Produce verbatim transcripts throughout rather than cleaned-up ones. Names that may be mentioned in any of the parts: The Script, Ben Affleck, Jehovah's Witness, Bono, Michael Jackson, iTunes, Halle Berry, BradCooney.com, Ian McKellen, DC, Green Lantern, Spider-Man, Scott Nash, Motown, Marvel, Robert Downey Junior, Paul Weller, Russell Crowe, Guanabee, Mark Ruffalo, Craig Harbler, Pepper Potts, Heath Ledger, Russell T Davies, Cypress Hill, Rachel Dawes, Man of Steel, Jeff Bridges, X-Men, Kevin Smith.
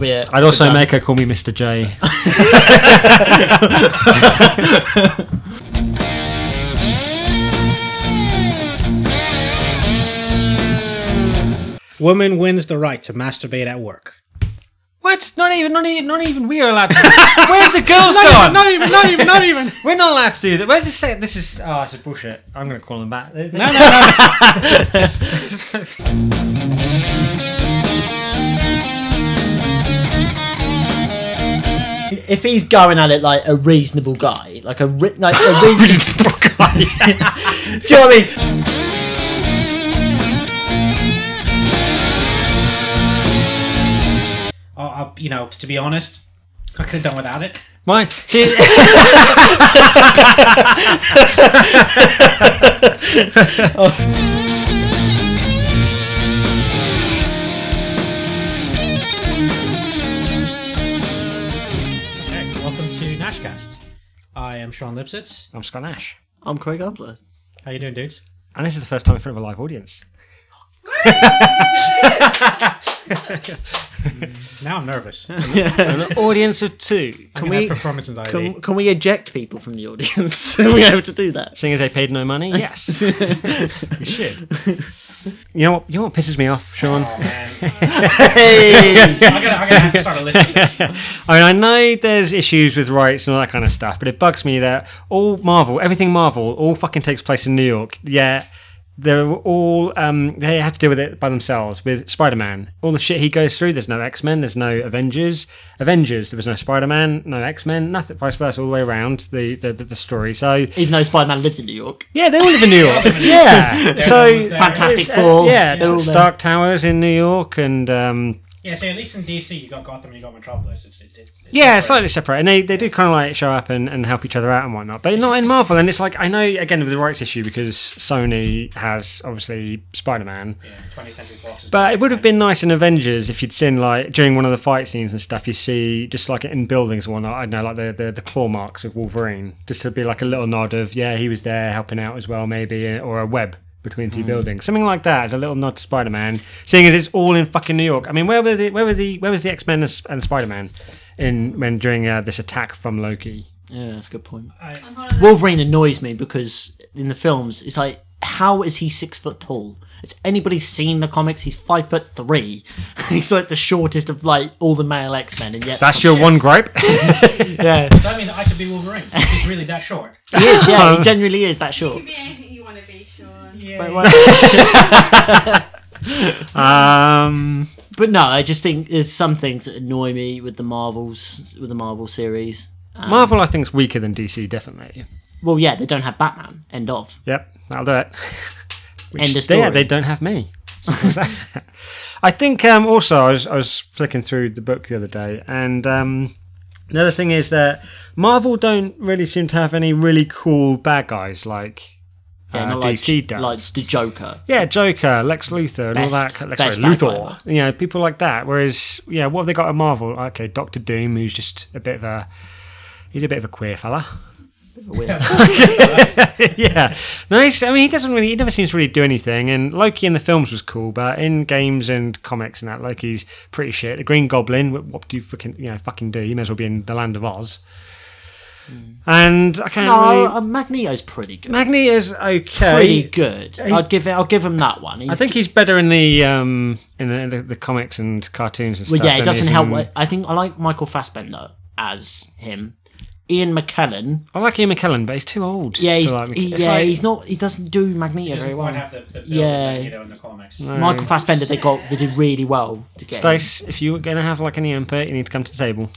be it. I'd also make her call me Mister J. Woman wins the right to masturbate at work. What? Not even, not even, not even. We are allowed to. Where's the girls not gone? Even, not even, not even, not even. We're not allowed to do that. Where's this? Say? This is. Oh, this is bullshit. I'm going to call them back. No, no, no. If he's going at it like a reasonable guy, like a re- like a reasonable guy. Do you know what I mean? Uh, you know, to be honest, I could have done without it. Why? Okay, welcome to Nashcast. I am Sean Lipsitz. I'm Scott Nash. I'm Craig Harbler. How you doing, dudes? And this is the first time in front of a live audience. Now I'm nervous. An audience of two. Can we have performance anxiety? Can, can we eject people from the audience? Are we able to do that? Seeing as they paid no money? Yes. We should. You know what? You know what pisses me off, Sean? Oh, man. Hey. I'm gonna, I'm gonna have to start a list of this. I mean, I know there's issues with rights and all that kind of stuff, but it bugs me that all Marvel, everything Marvel, all fucking takes place in New York. Yeah. They're all, um, they have to deal with it by themselves, with Spider-Man. All the shit he goes through, there's no X-Men, there's no Avengers. Avengers, there was no Spider-Man, no X-Men, nothing, vice versa, all the way around the, the, the story. So even though Spider-Man lives in New York. Yeah, they all live in New York. Yeah. So Fantastic Four. Uh, yeah, yeah. Stark Towers in New York and... Um, yeah, so at least in D C you got Gotham and you got Metropolis. It's, it's, it's yeah, separate. Slightly separate, and they, they do kind of like show up and, and help each other out and whatnot. But not in Marvel, and it's like I know again with the rights issue because Sony has obviously Spider-Man. Yeah, twentieth Century Fox. But it would have been nice in Avengers if you'd seen like during one of the fight scenes and stuff, you see just like in buildings or whatnot. I don't know, like the, the the claw marks of Wolverine, just to be like a little nod of yeah, he was there helping out as well, maybe, or a web between two mm. buildings, something like that, as a little nod to Spider-Man, seeing as it's all in fucking New York. I mean, where were the where were the where was the X-Men and Spider-Man in when during uh, this attack from Loki? Yeah, that's a good point. I, Wolverine annoys me because in the films, it's like, how is he six foot tall? Has anybody seen the comics? He's five foot three. He's like the shortest of like all the male X-Men, and yet that's your shit. One gripe. Yeah, that means I could be Wolverine. He's really that short. He is. Yeah, he generally is that short. You could be anything you want to be. Sure. Yeah. um, but no, I just think there's some things that annoy me with the Marvels, with the Marvel series. Um, Marvel, I think, is weaker than D C, definitely. Well, yeah, they don't have Batman. End of. Yep, that'll do it. Which, end of story. Yeah, they don't have me. I think um, also I was I was flicking through the book the other day, and um, another thing is that Marvel don't really seem to have any really cool bad guys like. Yeah, not uh, like, D C does. Like the Joker. Yeah, Joker, Lex Luthor, best, and all that. Lex best sorry, Luthor. You know, people like that. Whereas, yeah, what have they got at Marvel? Okay, Doctor Doom, who's just a bit of a... He's a bit of a queer fella. A bit of a weird. Yeah. No, he's, I mean, he doesn't really... He never seems to really do anything. And Loki in the films was cool, but in games and comics and that, Loki's pretty shit. The Green Goblin, what, what do you fucking, you know, fucking do? You may as well be in the land of Oz. And I can't no, really... uh, Magneto's pretty good. Magneto's okay, pretty good. He... I'd give it. I'll give him that one. He's I think g- he's better in the um in the, the, the comics and cartoons and stuff. Well, yeah, it doesn't help. In... I think I like Michael Fassbender as him. Ian McKellen. I like Ian McKellen, but he's too old. Yeah, he's, like he, yeah, like, he's not. He doesn't do Magneto very well. The, the yeah, Magneto in the comics. No. Michael Fassbender, they got they did really well to get. Stace, if you were going to have like any input, you need to come to the table.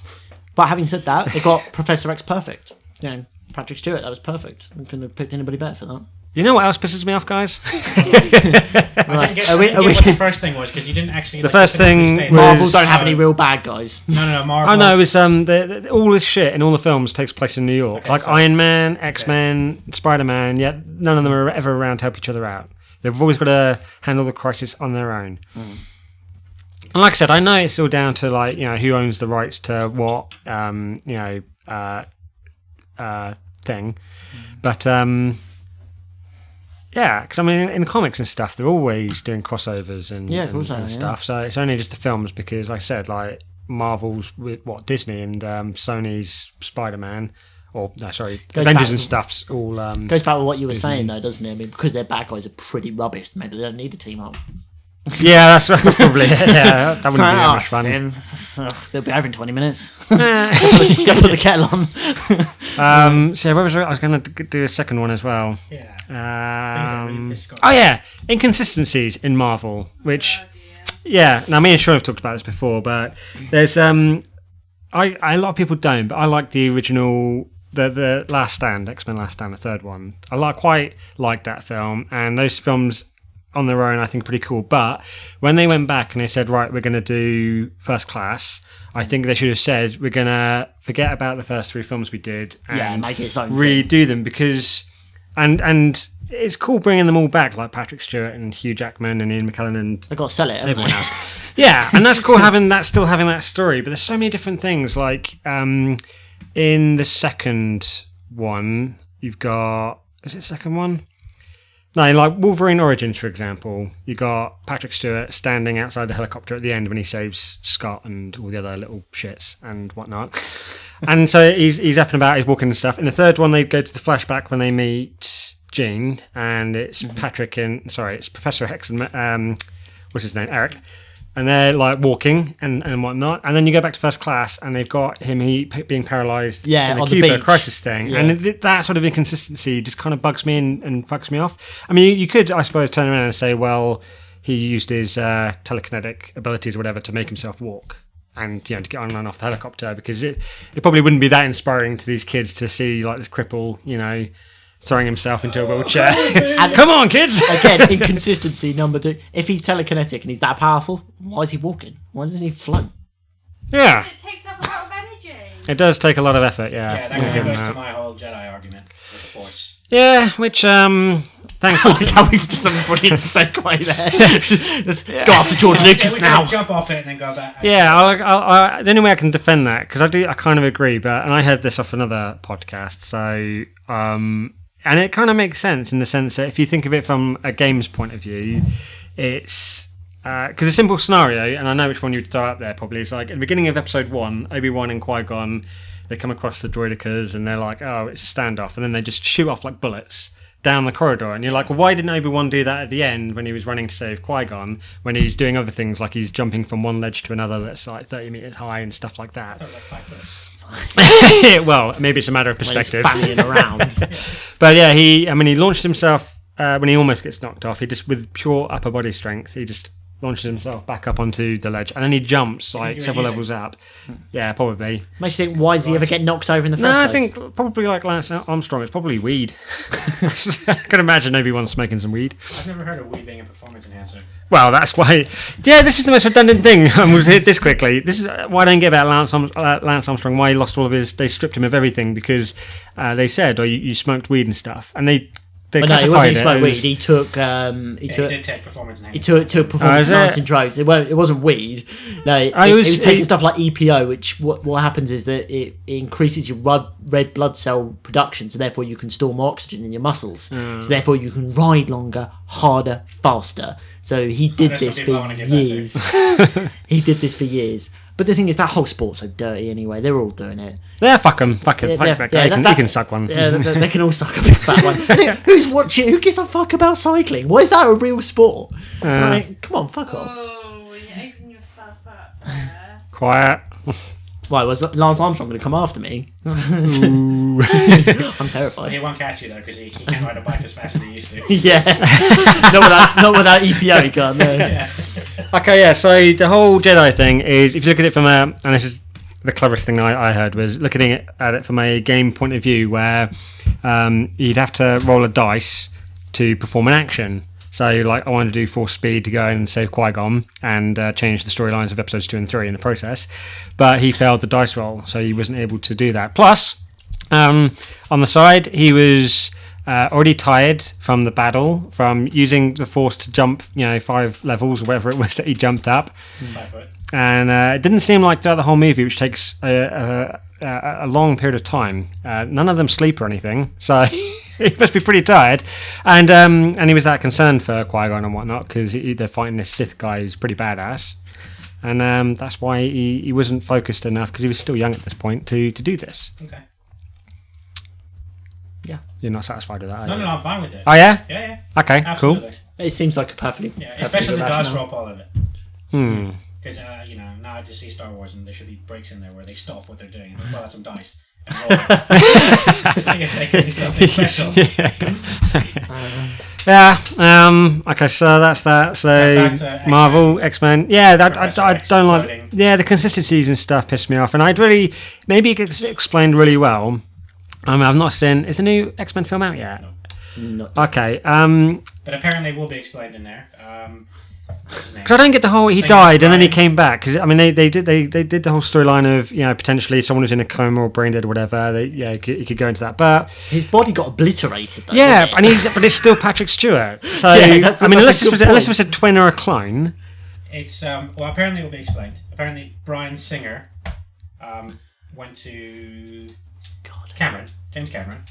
But having said that, they got Professor X perfect. You know, Patrick Stewart, that was perfect. I couldn't have picked anybody better for that. You know what else pisses me off, guys? I didn't get, are we, are I didn't get we, what the first thing was, because you didn't actually... The like, first thing was... Marvel don't have any real bad guys. No, no, no, Marvel... Oh, no, it was... Um, the, the, all this shit in all the films takes place in New York. Okay, like so, Iron Man, X-Men, okay. Spider-Man, yet none of them are ever around to help each other out. They've always got to handle the crisis on their own. Mm. And like I said, I know it's all down to like you know who owns the rights to what um, you know uh, uh, thing, mm. but um, yeah, because I mean in, in the comics and stuff they're always doing crossovers and, yeah, and, and stuff. Yeah. So it's only just the films because, like I said, like Marvel's, with what, Disney and um, Sony's Spider-Man, or no, sorry, goes Avengers and stuff's all... Um, goes back with what you were Disney. saying, though, doesn't it? I mean, because their bad guys are pretty rubbish, maybe they don't need to team up. Yeah, that's probably. Yeah, that wouldn't so be that much fun. Ugh, they'll be over in twenty minutes. Go put the kettle on. um, so what was I was going to do a second one as well. Yeah. Um, really oh yeah, inconsistencies in Marvel, which, oh, yeah. yeah. Now me and Sean have talked about this before, but there's um, I, I a lot of people don't, but I like the original. The the Last Stand, X-Men Last Stand, the third one. I like quite like that film, and those films on their own, I think, pretty cool. But when they went back and they said, right, we're going to do First Class, I think they should have said, we're going to forget about the first three films we did and yeah, make it its own redo thing. them because, and and it's cool bringing them all back, like Patrick Stewart and Hugh Jackman and Ian McKellen and I got to sell it, everyone they? else. Yeah, and that's cool having that, still having that story. But there's so many different things. Like um, in the second one, you've got, is it the second one? No, like Wolverine Origins, for example, you got Patrick Stewart standing outside the helicopter at the end when he saves Scott and all the other little shits and whatnot. And so he's he's up and about, he's walking and stuff. In the third one, they go to the flashback when they meet Jean, and it's mm-hmm. Patrick and sorry, it's Professor X and um, what's his name, Eric, and they're like walking and, and whatnot. And then you go back to First Class, and they've got him he being paralysed yeah, in the on Cuba the beach. crisis thing. Yeah. And th- that sort of inconsistency just kind of bugs me and, and fucks me off. I mean, you, you could, I suppose, turn around and say, well, he used his uh, telekinetic abilities or whatever to make himself walk and, you know, to get on and off the helicopter, because it, it probably wouldn't be that inspiring to these kids to see, like, this cripple, you know, throwing himself into a wheelchair. And come on, kids! Again, inconsistency number two. If he's telekinetic and he's that powerful, why is he walking? Why doesn't he float? Yeah. It takes up a lot of energy. It does take a lot of effort, yeah. Yeah, that kind of goes that. to my whole Jedi argument with the Force. Yeah, which, um... thanks for how we've just some brilliant segue there. Let's yeah. go after George yeah, Lucas now. Can jump off it and then go back. Yeah, I'll, I'll, I'll, the only way I can defend that, because I do, I kind of agree, but... And I heard this off another podcast, so... um. And it kind of makes sense in the sense that if you think of it from a game's point of view, it's... Because uh, a simple scenario, and I know which one you'd throw up there probably, is like at the beginning of episode one, Obi-Wan and Qui-Gon, they come across the droidicas and they're like, oh, it's a standoff. And then they just shoot off like bullets down the corridor. And you're like, well, why didn't Obi-Wan do that at the end when he was running to save Qui-Gon, when he's doing other things like he's jumping from one ledge to another that's like thirty metres high and stuff like that? I thought like five minutes. Well, maybe it's a matter of perspective. Well, he's fanning around. Yeah. But yeah, he, I mean, he launched himself uh, when he almost gets knocked off. He just, with pure upper body strength, he just launches himself back up onto the ledge, and then he jumps like several levels up. Yeah, probably. Makes you think, why does he ever get knocked over in the first place? No, I think probably like Lance Armstrong, it's probably weed. I can imagine Obi-Wan smoking some weed. I've never heard of weed being a performance enhancer. Well, that's why... Yeah, this is the most redundant thing. And we'll hit this quickly. This is why I don't get about Lance Armstrong, why he lost all of his... They stripped him of everything because uh, they said, oh, you, you smoked weed and stuff. And they... But no, he wasn't smoke weed. He took, um, he yeah, took, he did take performance enhancing. He took, took performance enhancing oh, drugs. It won't, it wasn't weed. No, it, it, was, it was taking it, stuff like E P O, which what, what happens is that it, it increases your red, red blood cell production, so therefore you can store more oxygen in your muscles. Mm. So therefore you can ride longer, harder, faster. So he did this for years. He did this for years. But the thing is, that whole sport's so dirty anyway. They're all doing it. Yeah, fuck them. Fuck it. Fuck that guy. He can suck one. Yeah, they, they can all suck a big fat one. Who's watching? Who gives a fuck about cycling? Why is that a real sport? Uh, like, come on, fuck off. Oh, you're opening yourself up there. Quiet. Why, was Lance Armstrong going to come after me? I'm terrified. He won't catch you, though, because he, he can't ride a bike as fast as he used to. Yeah. not, without, not without E P O, he can't, no. Yeah. Okay, yeah, so the whole Jedi thing is, if you look at it from a... And this is the cleverest thing I, I heard, was looking at it, at it from a game point of view where um, you'd have to roll a dice to perform an action. So, like, I wanted to do Force Speed to go and save Qui-Gon and uh, change the storylines of episodes two and three in the process. But he failed the dice roll, so he wasn't able to do that. Plus, um, on the side, he was uh, already tired from the battle, from using the Force to jump, you know, five levels or whatever it was that he jumped up. Mm. And uh, it didn't seem like throughout the whole movie, which takes a, a, a long period of time, uh, none of them sleep or anything. So... He must be pretty tired, and um, and he was that concerned for Qui-Gon and whatnot because they're fighting this Sith guy who's pretty badass, and um, that's why he, he wasn't focused enough, because he was still young at this point to, to do this. Okay. Yeah. You're not satisfied with that, are you? No, no, I'm fine with it. Oh, yeah? Yeah, yeah. Okay, absolutely. Cool. It seems like a perfectly... Yeah, especially the dice roll part of it. Hmm. Because, uh, you know, now I just see Star Wars and there should be breaks in there where they stop what they're doing and throw out some dice. And roll it. Just see if they can do something special. Yeah. um, Yeah. Um, okay. So that's that. So, so X-Men, Marvel, X-Men. Yeah. That Professor I, I X don't like. It. Yeah. The consistencies and stuff pissed me off, and I'd really maybe it gets explained really well. I mean, I've not seen. Is the new X-Men film out yet? No. Okay. Um, but apparently, it will be explained in there. Um, Because I don't get the whole he died and then he came back. Because I mean, they, they did they, they did the whole storyline of, you know, potentially someone who's in a coma or brain dead or whatever. They, yeah, you could, you could go into that. But his body got obliterated. Though, yeah, and he's but it's still Patrick Stewart. So yeah, that's, I mean, that's unless it was a, unless it was a twin or a clone. It's um, well, apparently it will be explained. Apparently, Bryan Singer um, went to God. Cameron James Cameron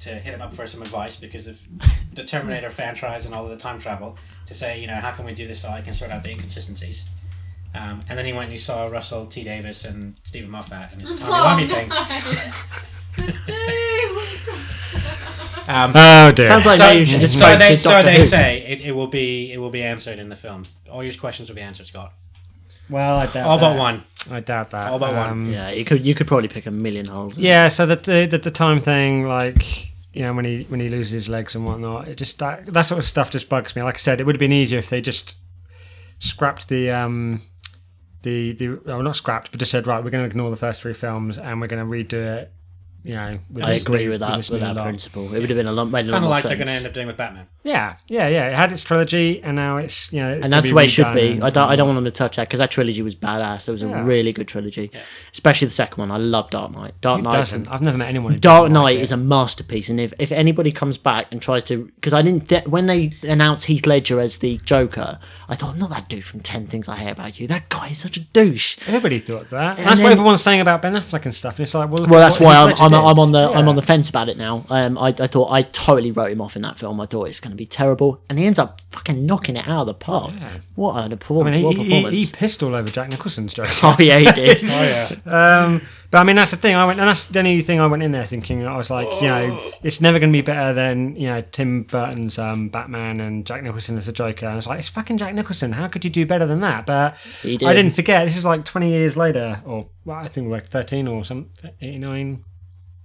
to hit him up for some advice because of the Terminator franchise and all of the time travel. To say, you know, how can we do this so I can sort out the inconsistencies? Um, and then he went and he saw Russell T Davies and Stephen Moffat and his Tommy Wimmy thing. um, oh dear! Sounds like so, you should so they, so they say it, it will be it will be answered in the film. All your questions will be answered, Scott. Well, I doubt all that. But one. I doubt that. All but um, one. Yeah, you could you could probably pick a million holes. Yeah. It? So the, the the time thing, like. You know, when he when he loses his legs and whatnot, it just that that sort of stuff just bugs me. Like I said, it would have been easier if they just scrapped the um the the well, not scrapped, but just said, right, we're going to ignore the first three films and we're going to redo it. You know, with I agree new, with that with, with that lot. Principle. It would have been a lot, made a lot more like sense. They're going to end up doing with Batman. Yeah, yeah, yeah. It had its trilogy, and now it's you know, it and that's the way it should be. I don't I don't want them to touch that because that trilogy was badass. It was yeah. a really good trilogy, yeah. especially the second one. I love Dark Knight. Dark Who Knight doesn't. I've never met anyone. Who Dark Knight like is a masterpiece, and if if anybody comes back and tries to, because I didn't th- when they announced Heath Ledger as the Joker, I thought not that dude from Ten Things I Hate About You. That guy is such a douche. Everybody thought that. And that's then, what everyone's saying about Ben Affleck and stuff. And it's like, well, well that's why I'm. I'm, I'm on the yeah. I'm on the fence about it now. Um, I, I thought I totally wrote him off in that film. I thought it's going to be terrible, and he ends up fucking knocking it out of the park. Yeah. What a perform- I mean, he, what performance! He, he pissed all over Jack Nicholson's Joker. Oh yeah, he did. oh yeah. Um, but I mean, that's the thing. I went, and that's the only thing I went in there thinking. I was like, oh. you know, it's never going to be better than you know Tim Burton's um, Batman and Jack Nicholson as the Joker. And I was like, it's fucking Jack Nicholson. How could you do better than that? But he did. I didn't forget. This is like twenty years later, or well, I think we're like thirteen or some eighty-nine.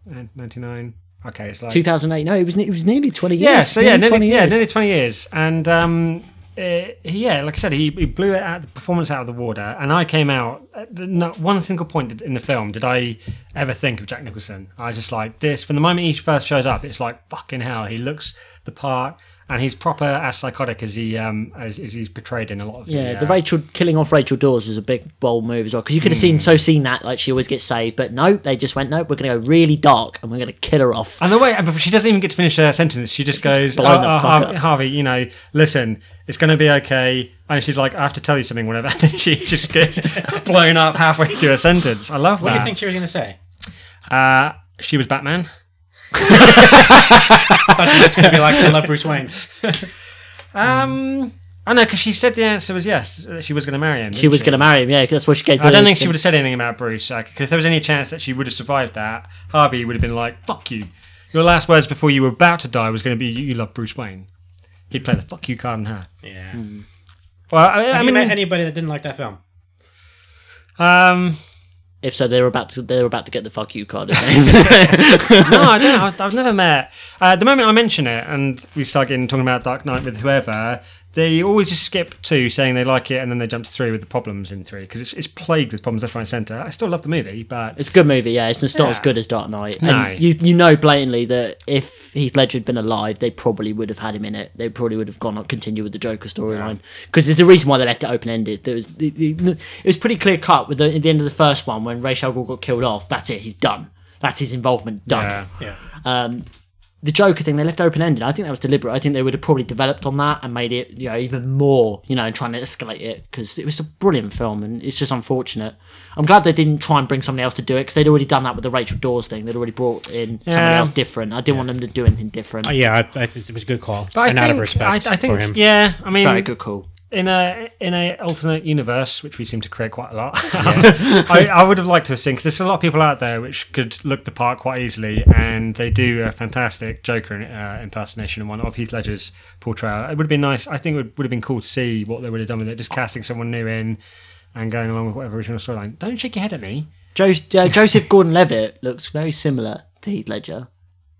And ninety-nine. Okay, it's like two thousand eight. No, it was it was nearly twenty years. Yeah, so yeah, nearly, nearly, years. yeah, nearly twenty years. And um, it, yeah, like I said, he, he blew it out the performance out of the water. And I came out not one single point in the film did I ever think of Jack Nicholson. I was just like this from the moment he first shows up. It's like fucking hell. He looks the part. And he's proper as psychotic as he um as, as he's portrayed in a lot of yeah. The, uh, the Rachel killing off Rachel Dawes was a big bold move as well because you could have mm. seen so seen that like she always gets saved, but no, they just went no, we're going to go really dark and we're going to kill her off. And the way and she doesn't even get to finish her sentence, she just goes, oh, oh, Harvey, Harvey, you know, listen, it's going to be okay. And she's like, I have to tell you something, whatever. And she just gets blown up halfway through her sentence. I love what that. What do you think she was going to say? Uh, she was Batman. I thought she was going to be like, I love Bruce Wayne. um, I know, because she said the answer was yes, that she was going to marry him. She was going to marry him, yeah, because that's what she gave the... I don't think she would have said anything about Bruce, because like, if there was any chance that she would have survived that, Harvey would have been like, fuck you. Your last words before you were about to die was going to be, you love Bruce Wayne. He'd play the fuck you card on her. Yeah. Mm. Well, I, I Have mean, you met anybody that didn't like that film? Um... If so, they're about to they're about to get the fuck you card. No, I don't. I've, I've never met. Uh, the moment I mention it, and we start getting talking about Dark Knight with whoever, they always just skip two, saying they like it, and then they jump to three with the problems in three because it's, it's plagued with problems left, right, and centre. I still love the movie, but it's a good movie. Yeah, it's not yeah. as good as Dark Knight. No. And you you know blatantly that if Heath Ledger had been alive, they probably would have had him in it. They probably would have gone on continue with the Joker storyline because yeah. there's a reason why they left it open ended. There was the, the, the, it was pretty clear cut with the, at the end of the first one when Ra's al Ghul got killed off. That's it. He's done. That's his involvement done. Yeah. yeah. Um, The Joker thing, they left open-ended. I think that was deliberate. I think they would have probably developed on that and made it, you know, even more, you know, and trying to escalate it because it was a brilliant film and it's just unfortunate. I'm glad they didn't try and bring somebody else to do it because they'd already done that with the Rachel Dawes thing. They'd already brought in yeah. somebody else different. I didn't yeah. want them to do anything different. Uh, yeah, I, I, it was a good call. But and I out think, of respect I, I think, for him. Yeah, I mean... Very good call. in a in a alternate universe, which we seem to create quite a lot, yeah. I, I would have liked to have seen, because there's a lot of people out there which could look the part quite easily, and they do a fantastic Joker uh, impersonation and one of Heath Ledger's portrayal. It would have been nice. I think it would, would have been cool to see what they would have done with it, just casting someone new in and going along with whatever original storyline. Don't shake your head at me. Jo- uh, Joseph Gordon-Levitt looks very similar to Heath Ledger.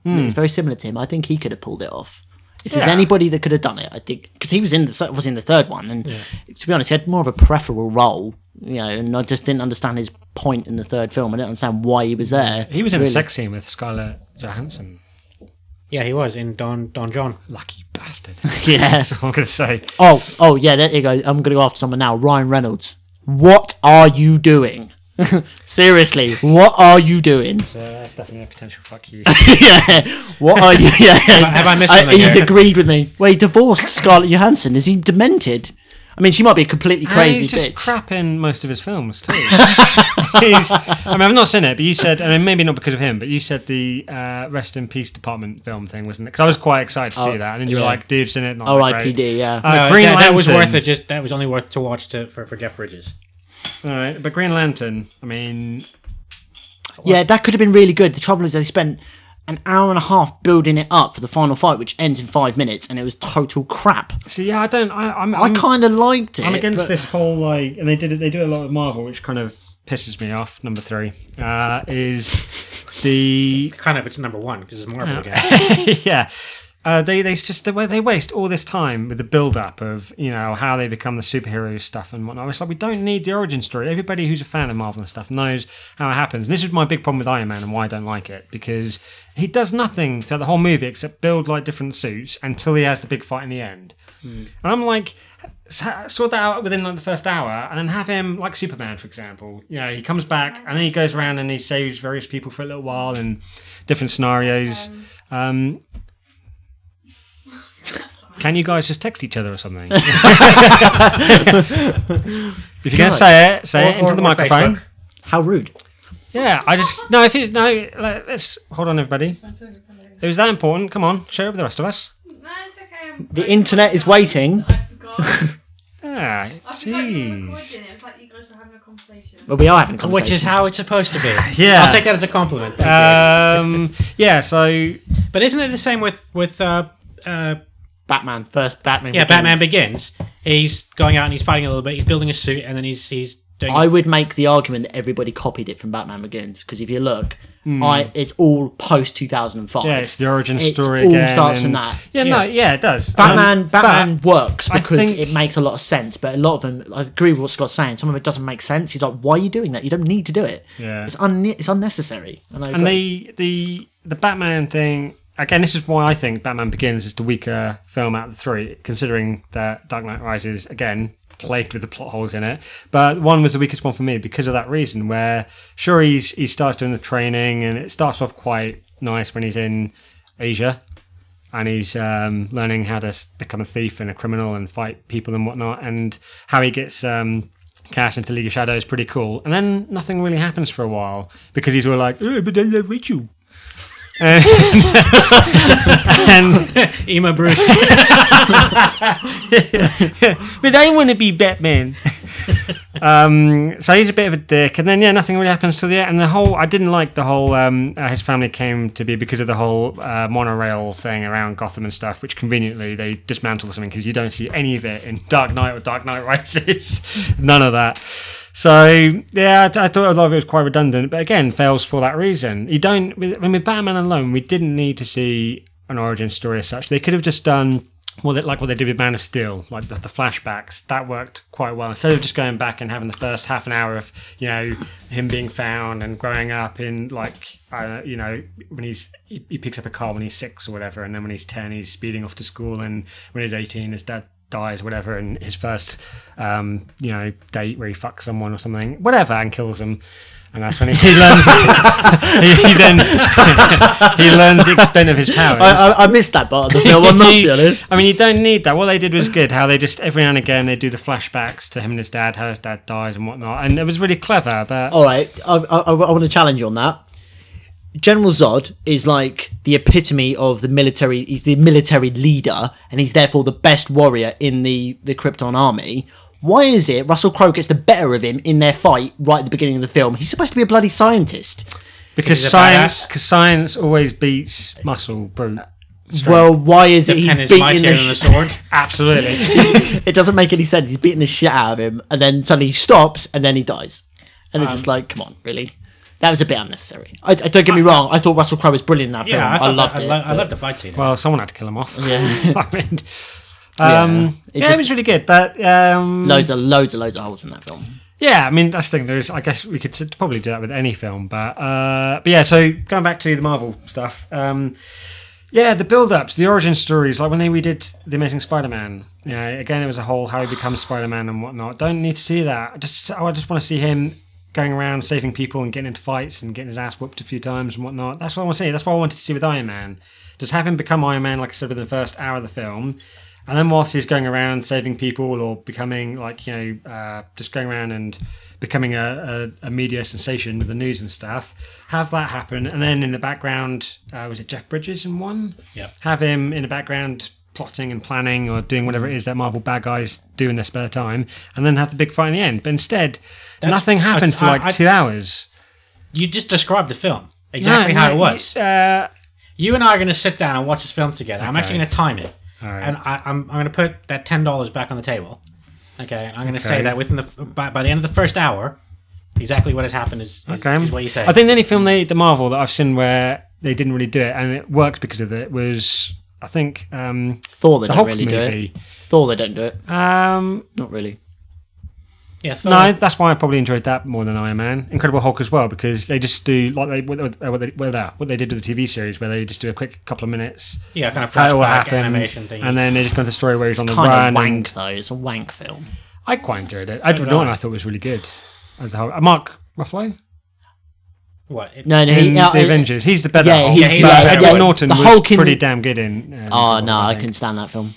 Mm. It's very similar to him. I think he could have pulled it off. If yeah. there's anybody that could have done it, I think, because he was in the was in the third one, and yeah. to be honest, he had more of a preferable role, you know. And I just didn't understand his point in the third film. I didn't understand why he was there. He was in really. a sex scene with Scarlett Johansson. Yeah, he was in Don Don John. Lucky bastard. Yeah, that's all I'm gonna say. Oh, oh yeah, there you go. I'm gonna go after someone now. Ryan Reynolds. What are you doing? Seriously, what are you doing? So that's definitely a potential fuck you. Yeah. What are you? Yeah. have, I, have I missed something? He's agreed with me. Well, he divorced Scarlett Johansson. Is he demented? I mean, she might be a completely crazy bitch. He's just bitch. crap in most of his films too. he's, I mean, I've not seen it, but you said, I mean, maybe not because of him, but you said the uh, Rest in Peace Department film thing, wasn't it? Because I was quite excited to oh, see that, and then you yeah. were like, "Dude's in it." R I P D. Yeah. Uh, no, Green that, Lantern. That was worth it. Just that was only worth to watch to, for for Jeff Bridges. All right, but Green Lantern, I mean... What? Yeah, that could have been really good. The trouble is they spent an hour and a half building it up for the final fight, which ends in five minutes, and it was total crap. So, yeah, I don't... I I'm, I kind of liked it. I'm against but... this whole, like... And they did it, they do it a lot with Marvel, which kind of pisses me off. Number three uh, is the... Kind of, it's number one, because it's Marvel again. Yeah. Uh, they they just they, they waste all this time with the build up of, you know, how they become the superheroes stuff and whatnot. It's like, we don't need the origin story. Everybody who's a fan of Marvel and stuff knows how it happens. And this is my big problem with Iron Man and why I don't like it, because he does nothing throughout the whole movie except build like different suits until he has the big fight in the end. Mm. And I'm like, sort that out within like the first hour, and then have him like Superman, for example. You know, he comes back and then he goes around and he saves various people for a little while in different scenarios. Um, Can you guys just text each other or something? If you're going to say it, say or, it into or, the or microphone. Facebook. How rude. Yeah, I just... No, if it's... No, like, let's... Hold on, everybody. It was that important. Come on, share it with the rest of us. No, it's okay. I'm the internet is waiting. I forgot. Ah, I forgot you were recording it. It's like you guys were having a conversation. Well, we are having a conversation. Which is how it's supposed to be. Yeah. I'll take that as a compliment. Thank um, you. Yeah, so... But isn't it the same with... with uh, uh, Batman first Batman yeah Begins. Batman Begins, he's going out and he's fighting a little bit, he's building a suit, and then he's he's doing I would make the argument that everybody copied it from Batman Begins, because if you look mm. I it's all post two thousand five. Yeah, it's the origin it's story all again, starts and... from that yeah, yeah no yeah it does Batman um, Batman works because think... it makes a lot of sense, but a lot of them, I agree with what Scott's saying, some of it doesn't make sense. You're like, why are you doing that? You don't need to do it. Yeah, it's, un- it's unnecessary. And, I and the, the the Batman thing, again, this is why I think Batman Begins is the weaker film out of the three, considering that Dark Knight Rises, again, plagued with the plot holes in it. But one was the weakest one for me because of that reason, where, sure, he's, he starts doing the training, and it starts off quite nice when he's in Asia, and he's um, learning how to become a thief and a criminal and fight people and whatnot, and how he gets... Um, cast into League of Shadows is pretty cool. And then nothing really happens for a while, because he's all like, oh, but I love Rachel. And, and Emma Bruce. But I want to be Batman. Um, so he's a bit of a dick, and then yeah, nothing really happens to the end. And the whole, I didn't like the whole um, uh, his family came to be because of the whole uh, monorail thing around Gotham and stuff, which conveniently they dismantle something, because you don't see any of it in Dark Knight or Dark Knight Rises. None of that. So yeah, I, t- I thought a lot of it was quite redundant, but again, fails for that reason. You don't with, with Batman alone, we didn't need to see an origin story as such. They could have just done. Well, like what they did with Man of Steel, like the, the flashbacks, that worked quite well. Instead of just going back and having the first half an hour of, you know, him being found and growing up in, like, uh, you know, when he's he, he picks up a car when he's six or whatever, and then when he's ten, he's speeding off to school, and when he's eighteen, his dad dies, whatever, and his first, um, you know, date where he fucks someone or something, whatever, and kills them. And that's when he, he learns. he, he then he learns the extent of his powers. I, I, I missed that part of the film. I must be honest. I mean, you don't need that. What they did was good. How they just every now and again they do the flashbacks to him and his dad, how his dad dies and whatnot, and it was really clever. But all right, I, I, I want to challenge you on that. General Zod is like the epitome of the military. He's the military leader, and he's therefore the best warrior in the, the Krypton army. Why is it Russell Crowe gets the better of him in their fight right at the beginning of the film? He's supposed to be a bloody scientist. Because science, because science always beats muscle, brute. Strength. Well, why is the it he's pen is beating mightier the, sh- than the sword? Absolutely. It doesn't make any sense. He's beating the shit out of him, and then suddenly he stops, and then he dies. And it's um, just like, come on, really? That was a bit unnecessary. I, I, don't get me wrong. I thought Russell Crowe was brilliant in that yeah, film. I, I loved that, it. I, lo- I loved the fight scene. Well, someone had to kill him off. Yeah. I mean, um, yeah, it, yeah just, it was really good, but um, loads and loads and loads of holes in that film. Yeah, I mean, that's the thing. There's, I guess we could probably do that with any film, but uh, but yeah. So going back to the Marvel stuff. Um, Yeah, the build-ups, the origin stories, like when they redid The Amazing Spider-Man. Yeah, again, it was a whole how he becomes Spider-Man and whatnot. Don't need to see that. I just, oh, I just want to see him going around saving people and getting into fights and getting his ass whooped a few times and whatnot. That's what I want to see. That's what I wanted to see with Iron Man. Just have him become Iron Man, like I said, within the first hour of the film. And then whilst he's going around saving people or becoming, like, you know, uh, just going around and becoming a, a, a media sensation with the news and stuff, have that happen. And then in the background, uh, was it Jeff Bridges in one? Yeah. Have him in the background plotting and planning or doing whatever it is that Marvel bad guys do in their spare time, and then have the big fight in the end. But instead, That's, nothing happened I, for, like, I, I, two hours. You just described the film. Exactly no, how no, it was. Uh, you and I are going to sit down and watch this film together. Okay. I'm actually going to time it. Right. And I, I'm I'm going to put that ten dollars back on the table, okay? And I'm going to okay. say that within the by, by the end of the first hour, exactly what has happened is, is, okay. is what you say. I think the only film they the Marvel that I've seen where they didn't really do it and it worked because of it was I think um, Thor. They the don't Hulk really movie. do it. Thor. They don't do it. Um, Not really. Yeah, Thor. No, that's why I probably enjoyed that more than Iron Man. Incredible Hulk as well, because they just do like they what they, what they, what they did with the T V series, where they just do a quick couple of minutes. Yeah, kind of flashback animation thing. And then they just go into the story where he's on the run. It's kind of wank, though. It's a wank film. I quite enjoyed it. I don't know, and I thought it was really good. As the whole, uh, Mark Ruffalo? What? It, no, no, he, no, the I, Avengers. He's the better yeah, Hulk. Yeah, he's the better Hulk. Norton was pretty damn good in. Oh, no, I couldn't stand that film.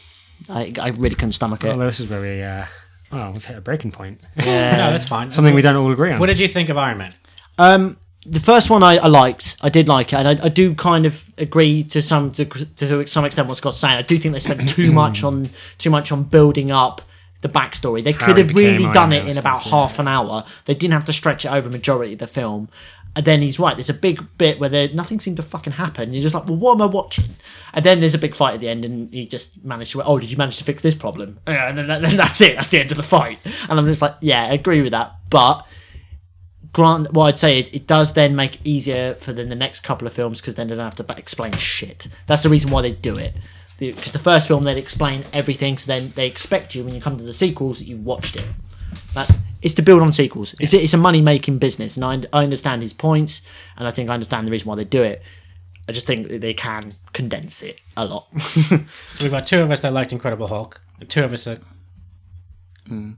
I I really couldn't stomach it. Well, this is where we... Uh, Well, we've hit a breaking point. Yeah, no, that's fine. Something we don't all agree on. What did you think of Iron Man? Um, the first one I, I liked. I did like it, and I, I do kind of agree to some to, to some extent what Scott's saying. I do think they spent too much on too much on building up the backstory. They How could have really Iron done Man it in about yeah. half an hour. They didn't have to stretch it over the majority of the film. And then he's right. There's a big bit where there, nothing seemed to fucking happen. You're just like, well, what am I watching? And then there's a big fight at the end, and he just managed to. Oh, did you manage to fix this problem? And then, then that's it. That's the end of the fight. And I'm just like, yeah, I agree with that. But Grant, what I'd say is, it does then make it easier for then the next couple of films, because then they don't have to explain shit. That's the reason why they do it. Because the first film they'd explain everything, so then they expect you when you come to the sequels that you've watched it. But it's to build on sequels. It's, it's a money-making business, and I, I understand his points, and I think I understand the reason why they do it. I just think that they can condense it a lot. So we've got two of us that liked Incredible Hulk, and two of us that mm.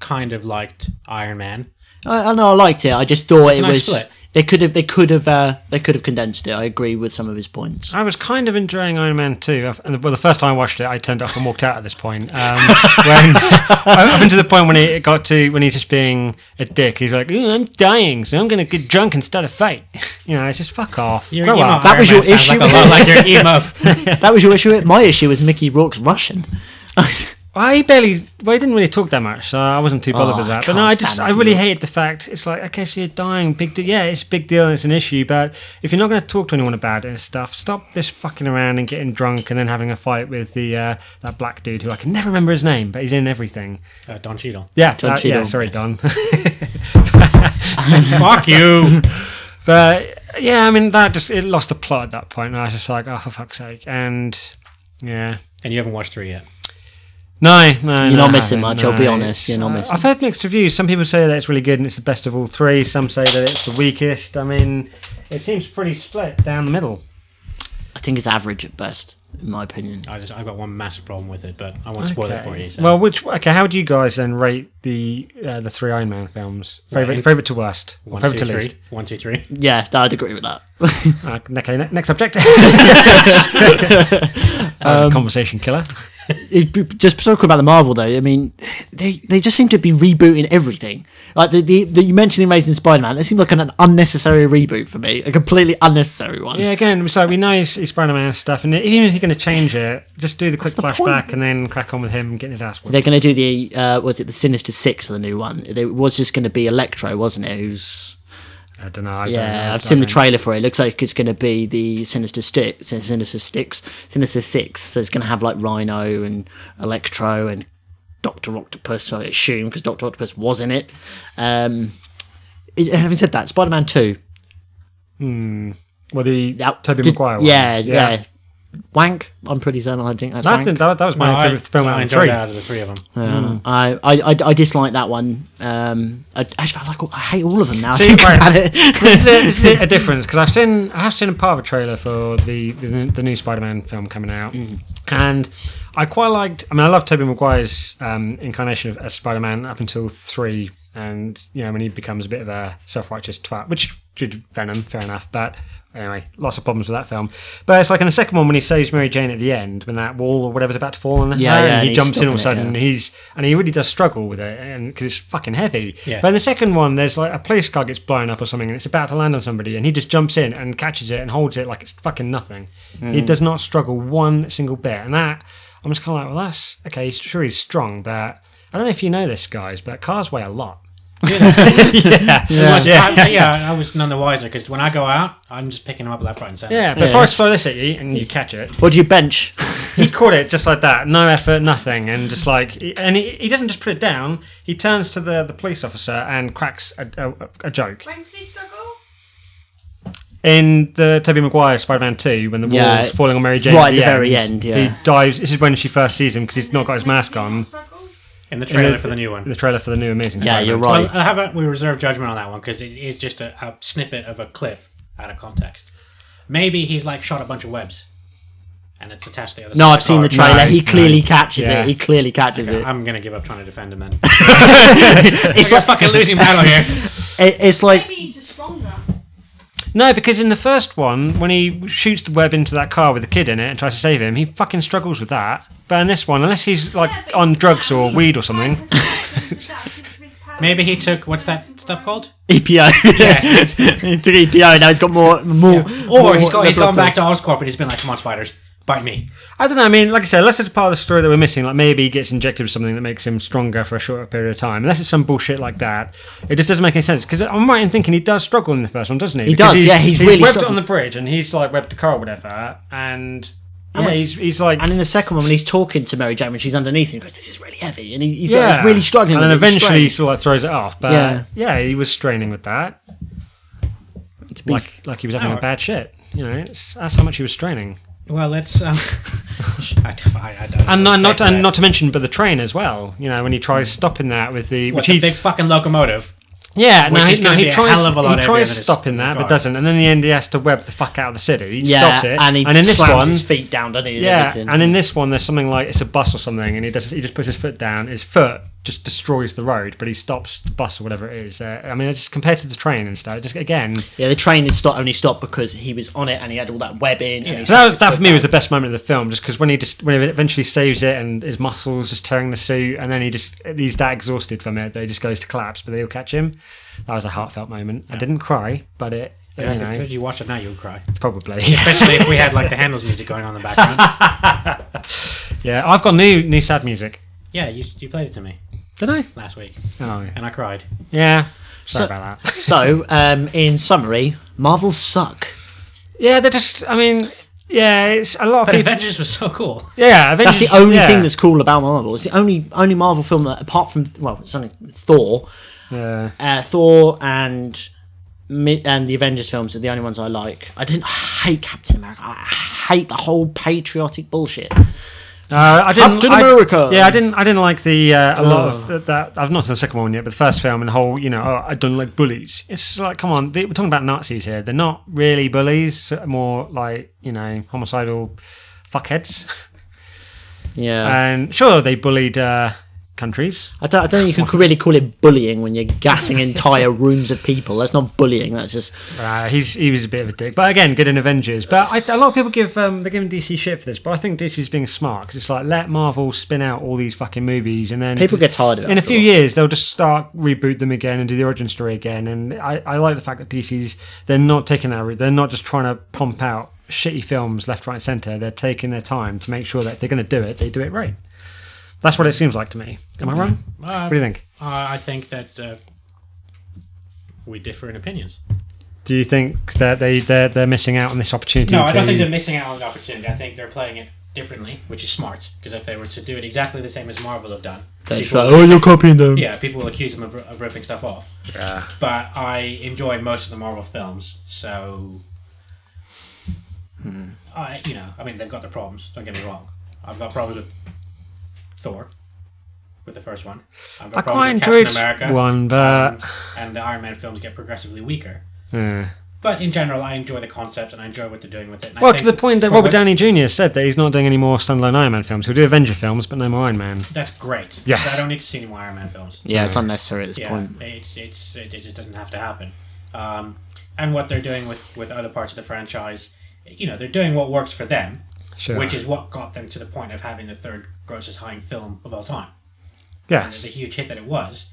kind of liked Iron Man. I, I know I liked it. I just thought That's it a nice was split. they could have they could have uh, they could have condensed it. I agree with some of his points. I was kind of enjoying Iron Man too. And well, the first time I watched it, I turned off and walked out at this point. Um, when, up until the point when it got to when he's just being a dick, he's like, "I'm dying, so I'm going to get drunk and start a fight." You know, it's just fuck off. Grow up. That Iron was Man your issue. Like a lot like your emo. That was your issue. My issue was Mickey Rourke's Russian. I barely, well, I didn't really talk that much, so I wasn't too bothered oh, with that. But no, I just, I really hated the fact, it's like, okay, so you're dying, big deal. Yeah, it's a big deal and it's an issue, but if you're not going to talk to anyone about it and stuff, stop this fucking around and getting drunk and then having a fight with the uh, that black dude who I can never remember his name, but he's in everything. Uh, Don Cheadle. Yeah, Don uh, Cheadle. Yeah, sorry, Don. Fuck you. But, yeah, I mean, that just, it lost the plot at that point, and I was just like, oh, for fuck's sake. And, yeah. And you haven't watched three yet? No, no, You're no, not missing much, no, I'll be honest. You're not missing uh, I've heard mixed reviews. Some people say that it's really good and it's the best of all three. Some say that it's the weakest. I mean, it seems pretty split down the middle. I think it's average at best, in my opinion. I just, I've got one massive problem with it, but I won't okay. spoil it for you. So. Well, which okay, how would you guys then rate the uh, the three Iron Man films? Favourite favourite to worst? One, favourite two, to three. least? One, two, three. Yeah, I'd agree with that. uh, okay, next subject. um, conversation killer. it, just talking about the Marvel though, I mean, they they just seem to be rebooting everything. Like the, the, the you mentioned the Amazing Spider-Man, it seemed like an unnecessary reboot for me, a completely unnecessary one. Yeah, again, so we know he's, he's Spider-Man stuff, and even if you're going to change it, just do the quick the flashback point? And then crack on with him getting his ass whipped. They're going to do the uh, was it the Sinister Six for the new one? It was just going to be Electro, wasn't it? Who's I don't know. I yeah, don't know. I've seen the trailer for it. It looks like it's going to be the Sinister Six, Sinister Six, Sinister Six. So it's going to have like Rhino and Electro and Doctor Octopus, I assume, because Doctor Octopus was in it. Um, having said that, Spider-Man Two. Hmm. Well, the uh, Tobey Maguire one. Yeah, yeah, yeah. Wank. I'm pretty certain. I think that's. No, wank. I think that, that was my no, favorite I, film I out, of three. out of the three of them. Um, mm. I, I I dislike that one. Um, I actually I like all, I hate all of them now. See, I think right. about it. This is a, this is a difference because I've seen I have seen a part of a trailer for the the, the new Spider-Man film coming out, mm. and I quite liked. I mean, I love Tobey Maguire's um, incarnation of as Spider-Man up until three, and you know when he becomes a bit of a self-righteous twat, which did Venom, fair enough, but. Anyway, lots of problems with that film. But it's like in the second one when he saves Mary Jane at the end, when that wall or whatever's about to fall on her, yeah, yeah, and he and jumps in all of a sudden. It, yeah. He's and he really does struggle with it because it's fucking heavy. Yeah. But in the second one, there's like a police car gets blown up or something, and it's about to land on somebody, and he just jumps in and catches it and holds it like it's fucking nothing. Mm. He does not struggle one single bit, and that I'm just kind of like, well, that's okay. Sure, he's strong, but I don't know if you know this, guys, but cars weigh a lot. yeah. Yeah. Was, yeah. I, yeah, I was none the wiser because when I go out, I'm just picking them up left, right, and centre. Yeah, but yeah. if I throw this at you and you catch it, what do you bench? He caught it just like that, no effort, nothing, and just like, and he, he doesn't just put it down. He turns to the, the police officer and cracks a, a, a joke. When does he struggle? In the Tobey Maguire Spider-Man Two, when the wall yeah. is falling on Mary Jane, right at the, the very end, end yeah. he dives. This is when she first sees him because he's not got his mask on. In the trailer in the, for the new one. The trailer for the new Amazing Spider-Man. Yeah, you're right. Well, how about we reserve judgment on that one because it is just a, a snippet of a clip out of context. Maybe he's like shot a bunch of webs and it's attached to the other no, side. No, I've seen the trailer. No, he clearly no. catches yeah. it. He clearly catches okay, it. I'm going to give up trying to defend him then. It's a fucking losing battle here. It, it's like... Maybe he's just stronger. No, because in the first one, when he shoots the web into that car with the kid in it and tries to save him, he fucking struggles with that. But in this one, unless he's like yeah, on drugs or weed or something, maybe he took what's that stuff called? E P O. Yeah, he took E P O. And now he's got more, more. Yeah. Or more, he's got he's gone back to Oscorp and he's been like, "Come on, spiders, bite me." I don't know. I mean, like I said, unless it's part of the story that we're missing, like maybe he gets injected with something that makes him stronger for a shorter period of time. Unless it's some bullshit like that, it just doesn't make any sense. Because I'm right in thinking he does struggle in the first one, doesn't he? He because does. He's, yeah, he's, he's really webbed on the bridge and he's like webbed the car or whatever, and. Yeah, he's, he's like, and in the second one, when he's talking to Mary Jane when she's underneath him, he goes, "This is really heavy," and he, he's, yeah. like, he's really struggling. And then eventually, he sort of like throws it off. But yeah. yeah, he was straining with that, to be like f- like he was having oh. a bad shit. You know, it's, that's how much he was straining. Well, let's. Um, I, I don't and not, not and not to mention, but the train as well. You know, when he tries stopping that with the what, which the he, big fucking locomotive. Yeah, Which no, is he, no, he tries, he tries stopping that, but doesn't. And in the end, he has to web the fuck out of the city. He yeah, stops it, and he and in this slams one, his feet down, doesn't he? Yeah, and, and in this one, there's something like it's a bus or something, and he does. He just puts his foot down. His foot just destroys the road, but he stops the bus or whatever it is. Uh, I mean, just compared to the train and stuff, just again. Yeah, the train is st- only stopped because he was on it and he had all that web in. Yeah. And he that that for me down. was the best moment of the film, just because when he just when he eventually saves it and his muscles just tearing the suit, and then he just he's that exhausted from it that he just goes to collapse, but they all catch him. That was a heartfelt moment. Yeah. I didn't cry, but it. Yeah, you know. I think if you watch it now, you'll cry. Probably, yeah. Especially if we had like the Handles music going on in the background. Yeah, I've got new new sad music. Yeah, you you played it to me. Did I last week? Oh, yeah. And I cried. Yeah, sorry so, about that. So, um, in summary, Marvel suck. Yeah, they're just. I mean. Yeah, it's a lot of but people... Avengers was so cool. Yeah, Avengers... That's the only yeah. thing that's cool about Marvel. It's the only only Marvel film that, apart from... Well, it's only Thor. Yeah. Uh, Thor and and the Avengers films are the only ones I like. I didn't I hate Captain America. I hate the whole patriotic bullshit. Uh, I didn't, Captain America. I, yeah, I didn't. I didn't like the uh, a oh. lot of th- that. I've not seen the second one yet, but the first film and the whole, you know, oh, I don't like bullies. It's like, come on, they, we're talking about Nazis here. They're not really bullies. More like, you know, homicidal fuckheads. Yeah. And sure, they bullied uh, countries. I don't, I don't think you can really call it bullying when you're gassing entire rooms of people. That's not bullying. That's just. Uh, he's he was a bit of a dick, but again, good in Avengers. But I, a lot of people give um, they're giving D C shit for this, but I think D C's being smart because it's like let Marvel spin out all these fucking movies, and then people get tired of it. In a few years, they'll just start reboot them again and do the origin story again. And I, I like the fact that D C's they're not taking that route. They're not just trying to pump out shitty films left, right, and centre. They're taking their time to make sure that if they're going to do it, they do it right. That's what it seems like to me. Am I wrong? Uh, what do you think? Uh, I think that uh, we differ in opinions. Do you think that they, they're, they're missing out on this opportunity? No, I don't think they're missing out on the opportunity. I think they're playing it differently, which is smart. Because if they were to do it exactly the same as Marvel have done... Like, oh, you're copying them. Yeah, people will accuse them of, of ripping stuff off. Yeah. But I enjoy most of the Marvel films, so... Hmm. I, you know, I mean, they've got their problems. Don't get me wrong. I've got problems with... Thor, with the first one. I've got I quite enjoyed America, one, but... Um, and the Iron Man films get progressively weaker. Yeah. But in general, I enjoy the concept and I enjoy what they're doing with it. And well, I think to the point that Robert Downey Junior said that he's not doing any more standalone Iron Man films. He'll do Avenger films, but no more Iron Man. That's great. Yeah. I don't need to see any more Iron Man films. Yeah, no. It's unnecessary at this yeah, point. It's, it's, it just doesn't have to happen. Um, and what they're doing with, with other parts of the franchise, you know, they're doing what works for them. Sure. Which is what got them to the point of having the third grossest high film of all time. Yes. And the huge hit that it was.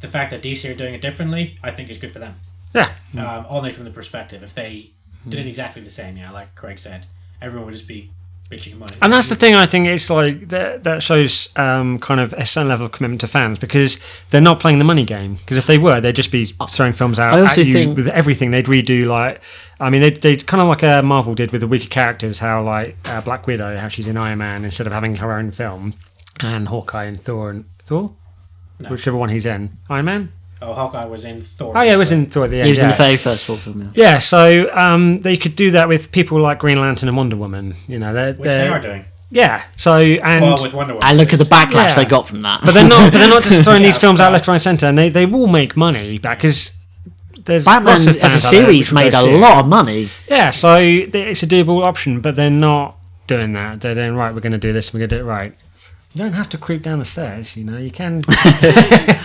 The fact that D C are doing it differently, I think is good for them. Yeah. Mm. Um, only from the perspective. If they did it exactly the same, yeah, like Craig said, everyone would just be bitching money. And that's the thing, I think it's like, that, that shows um, kind of a certain level of commitment to fans, because they're not playing the money game. Because if they were, they'd just be throwing films out at you think... with everything. They'd redo like... I mean, they they kind of like uh, Marvel did with the weaker characters, how like uh, Black Widow, how she's in Iron Man instead of having her own film, and Hawkeye and Thor and Thor, no. Whichever one he's in, Iron Man. Oh, Hawkeye was in Thor. Oh yeah, he was in Thor at the end. He was yeah. in the very first Thor film. Yeah, yeah so um, they could do that with people like Green Lantern and Wonder Woman. You know, they're, which they're, they are doing. Yeah. So and well, with Wonder Woman, and look at the backlash yeah. they got from that. But they're not. But they're not just throwing yeah, these films out left, right, centre, and they they will make money back because. There's Batman as a series made a lot of money. Yeah, so it's a doable option, but they're not doing that. They're doing, right, we're going to do this, and we're going to do it right. You don't have to creep down the stairs, you know. You can... okay.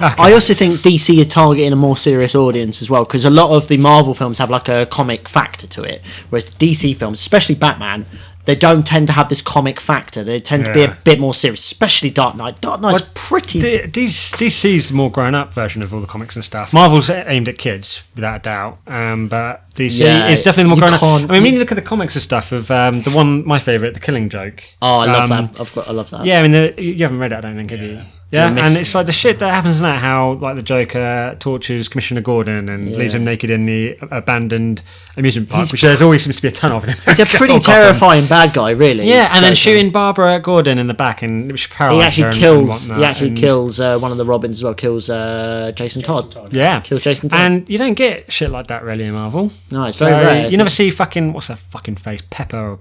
I also think D C is targeting a more serious audience as well, because a lot of the Marvel films have like a comic factor to it, whereas the D C films, especially Batman... They don't tend to have this comic factor. They tend yeah. to be a bit more serious, especially Dark Knight. Dark Knight's well, pretty... D- DC's the more grown-up version of all the comics and stuff. Marvel's aimed at kids, without a doubt. Um, but D C yeah, is definitely the more grown-up. I mean, you... when you look at the comics and stuff of um, the one, my favourite, The Killing Joke. Oh, I love um, that. I've got, I love that. Yeah, I mean, the, you haven't read it, I don't think, have yeah. you? Yeah, and it's like the shit that happens in that, how like the Joker tortures Commissioner Gordon and yeah. leaves him naked in the abandoned amusement park, he's which there always seems to be a ton of in America. He's a pretty terrifying Gotham. Bad guy, really. Yeah, and Joker. Then shooting Barbara Gordon in the back, and which paralyzes her. He actually kills. And he actually and kills uh, one of the Robins as well. Kills uh, Jason, Jason Todd. Todd. Yeah, kills Jason Todd. And you don't get shit like that really in Marvel. No, it's very so rare. You never it? see fucking what's her fucking face, Pepper or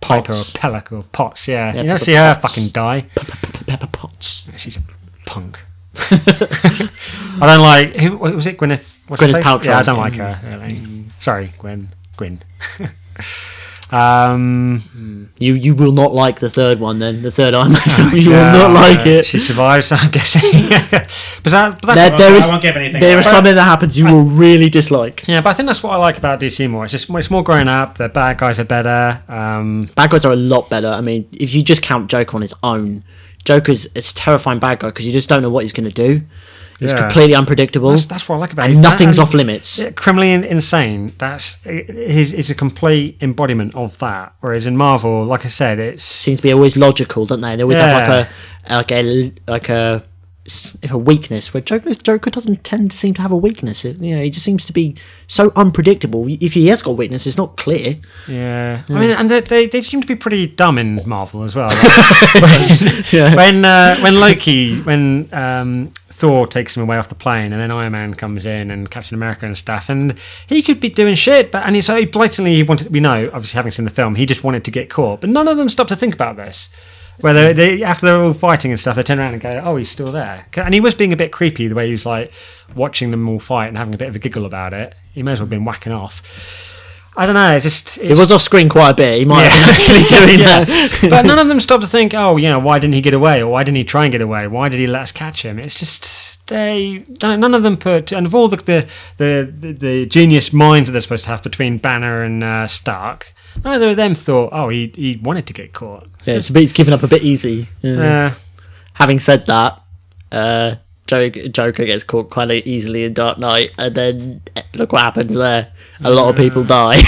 Piper Pots. or Pellick or Potts. Yeah, yeah you never Pepper see Pots. her fucking die. Pepper Potts. She's a punk. I don't like. Who was it? Gwyneth. Gwyneth Paltrow. Yeah, I don't like her. Really. Mm. Sorry, Gwen. Gwyn. um, you you will not like the third one. Then the third Iron Man film. You yeah, will not like uh, it. She survives. I'm guessing. but that, but that's there, there is, I won't give anything. There is something that happens you I, will really dislike. Yeah, but I think that's what I like about D C more. It's just it's more growing up. The bad guys are better. Um, bad guys are a lot better. I mean, if you just count Joker on his own. Joker's is a terrifying bad guy because you just don't know what he's going to do. He's yeah. completely unpredictable. That's, that's what I like about him. And nothing's that, and off limits. Yeah, criminally insane. That's he's, he's a complete embodiment of that. Whereas in Marvel, like I said, it seems to be always logical, don't they? They always yeah. have like a like a like a, a weakness. Where Joker, Joker doesn't tend to seem to have a weakness. It, you know, he just seems to be so unpredictable. If he has got a weakness, it's not clear. Yeah, yeah. I mean, and they, they they seem to be pretty dumb in Marvel as well. Like, when yeah. when, uh, when Loki when. Um, Thor takes him away off the plane, and then Iron Man comes in, and Captain America and stuff, and he could be doing shit, but and it's so blatantly he wanted. We know, obviously, having seen the film, he just wanted to get caught, but none of them stopped to think about this. Whether they after they're all fighting and stuff, they turn around and go, "Oh, he's still there," and he was being a bit creepy the way he was like watching them all fight and having a bit of a giggle about it. He may as well have been whacking off. I don't know. It just it was off screen quite a bit. He might yeah. have been actually doing yeah. that, but none of them stopped to think, oh, you know, why didn't he get away, or why didn't he try and get away? Why did he let us catch him? It's just they none of them put. And of all the the the, the, the genius minds that they're supposed to have between Banner and uh, Stark, neither of them thought, oh, he he wanted to get caught. Yeah, it's a bit, he's giving up a bit easy. Yeah. Uh, Having said that, uh, Joker gets caught quite easily in Dark Knight, and then look what happens there. A lot of people die.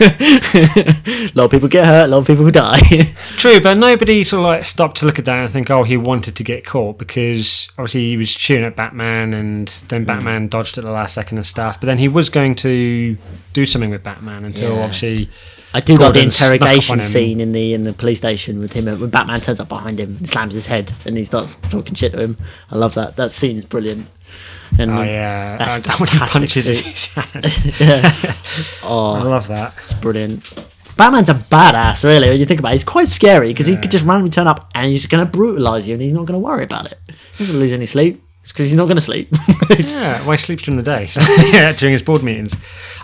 A lot of people get hurt, a lot of people die. True, but nobody sort of like stopped to look at that and think, oh, he wanted to get caught, because obviously he was shooting at Batman, and then Batman dodged at the last second and stuff, but then he was going to do something with Batman until yeah. obviously... I do Gordon like the interrogation scene in the in the police station with him, when Batman turns up behind him and slams his head and he starts talking shit to him. I love that. That scene is brilliant. And oh yeah, that's and fantastic. Punches yeah. oh, I love that. It's brilliant. Batman's a badass, really. When you think about it, he's quite scary because yeah. he could just randomly turn up and he's going to brutalise you, and he's not going to worry about it. He's not going to lose any sleep. It's because he's not going to sleep. yeah, well, he sleeps during the day, so, yeah, during his board meetings.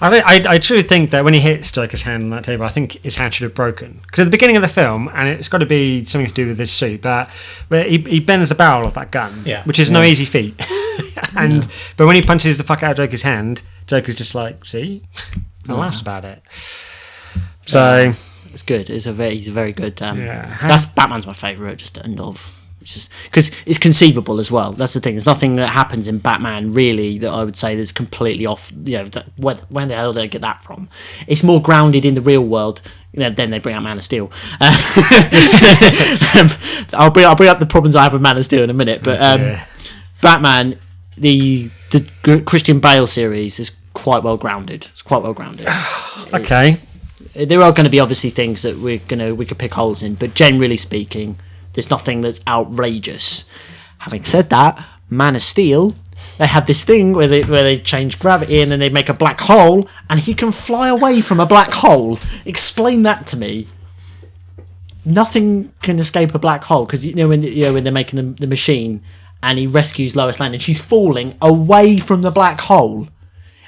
I, I I truly think that when he hits Joker's hand on that table, I think his hand should have broken. Because at the beginning of the film, and it's got to be something to do with this suit, but where he, he bends the barrel of that gun, yeah. which is yeah. no easy feat. and yeah. But when he punches the fuck out of Joker's hand, Joker's just like, see? And yeah. laughs about it. So... It's good. It's a very, he's a very good... Um, yeah. That's Batman's my favourite, just to end off. Because it's conceivable as well. That's the thing. There's nothing that happens in Batman really that I would say that's completely off. You know, that, where, where the hell did I get that from? It's more grounded in the real world. You know, then they bring out Man of Steel. Um, um, I'll bring I'll bring up the problems I have with Man of Steel in a minute. But um, yeah. Batman, the the Christian Bale series is quite well grounded. It's quite well grounded. okay. It, there are going to be obviously things that we're gonna we could pick holes in, but generally speaking. There's nothing that's outrageous. Having said that, Man of Steel, they have this thing where they where they change gravity and then they make a black hole, and he can fly away from a black hole. Explain that to me. Nothing can escape a black hole, because you know when you know when they're making the, the machine, and he rescues Lois Lane, and she's falling away from the black hole.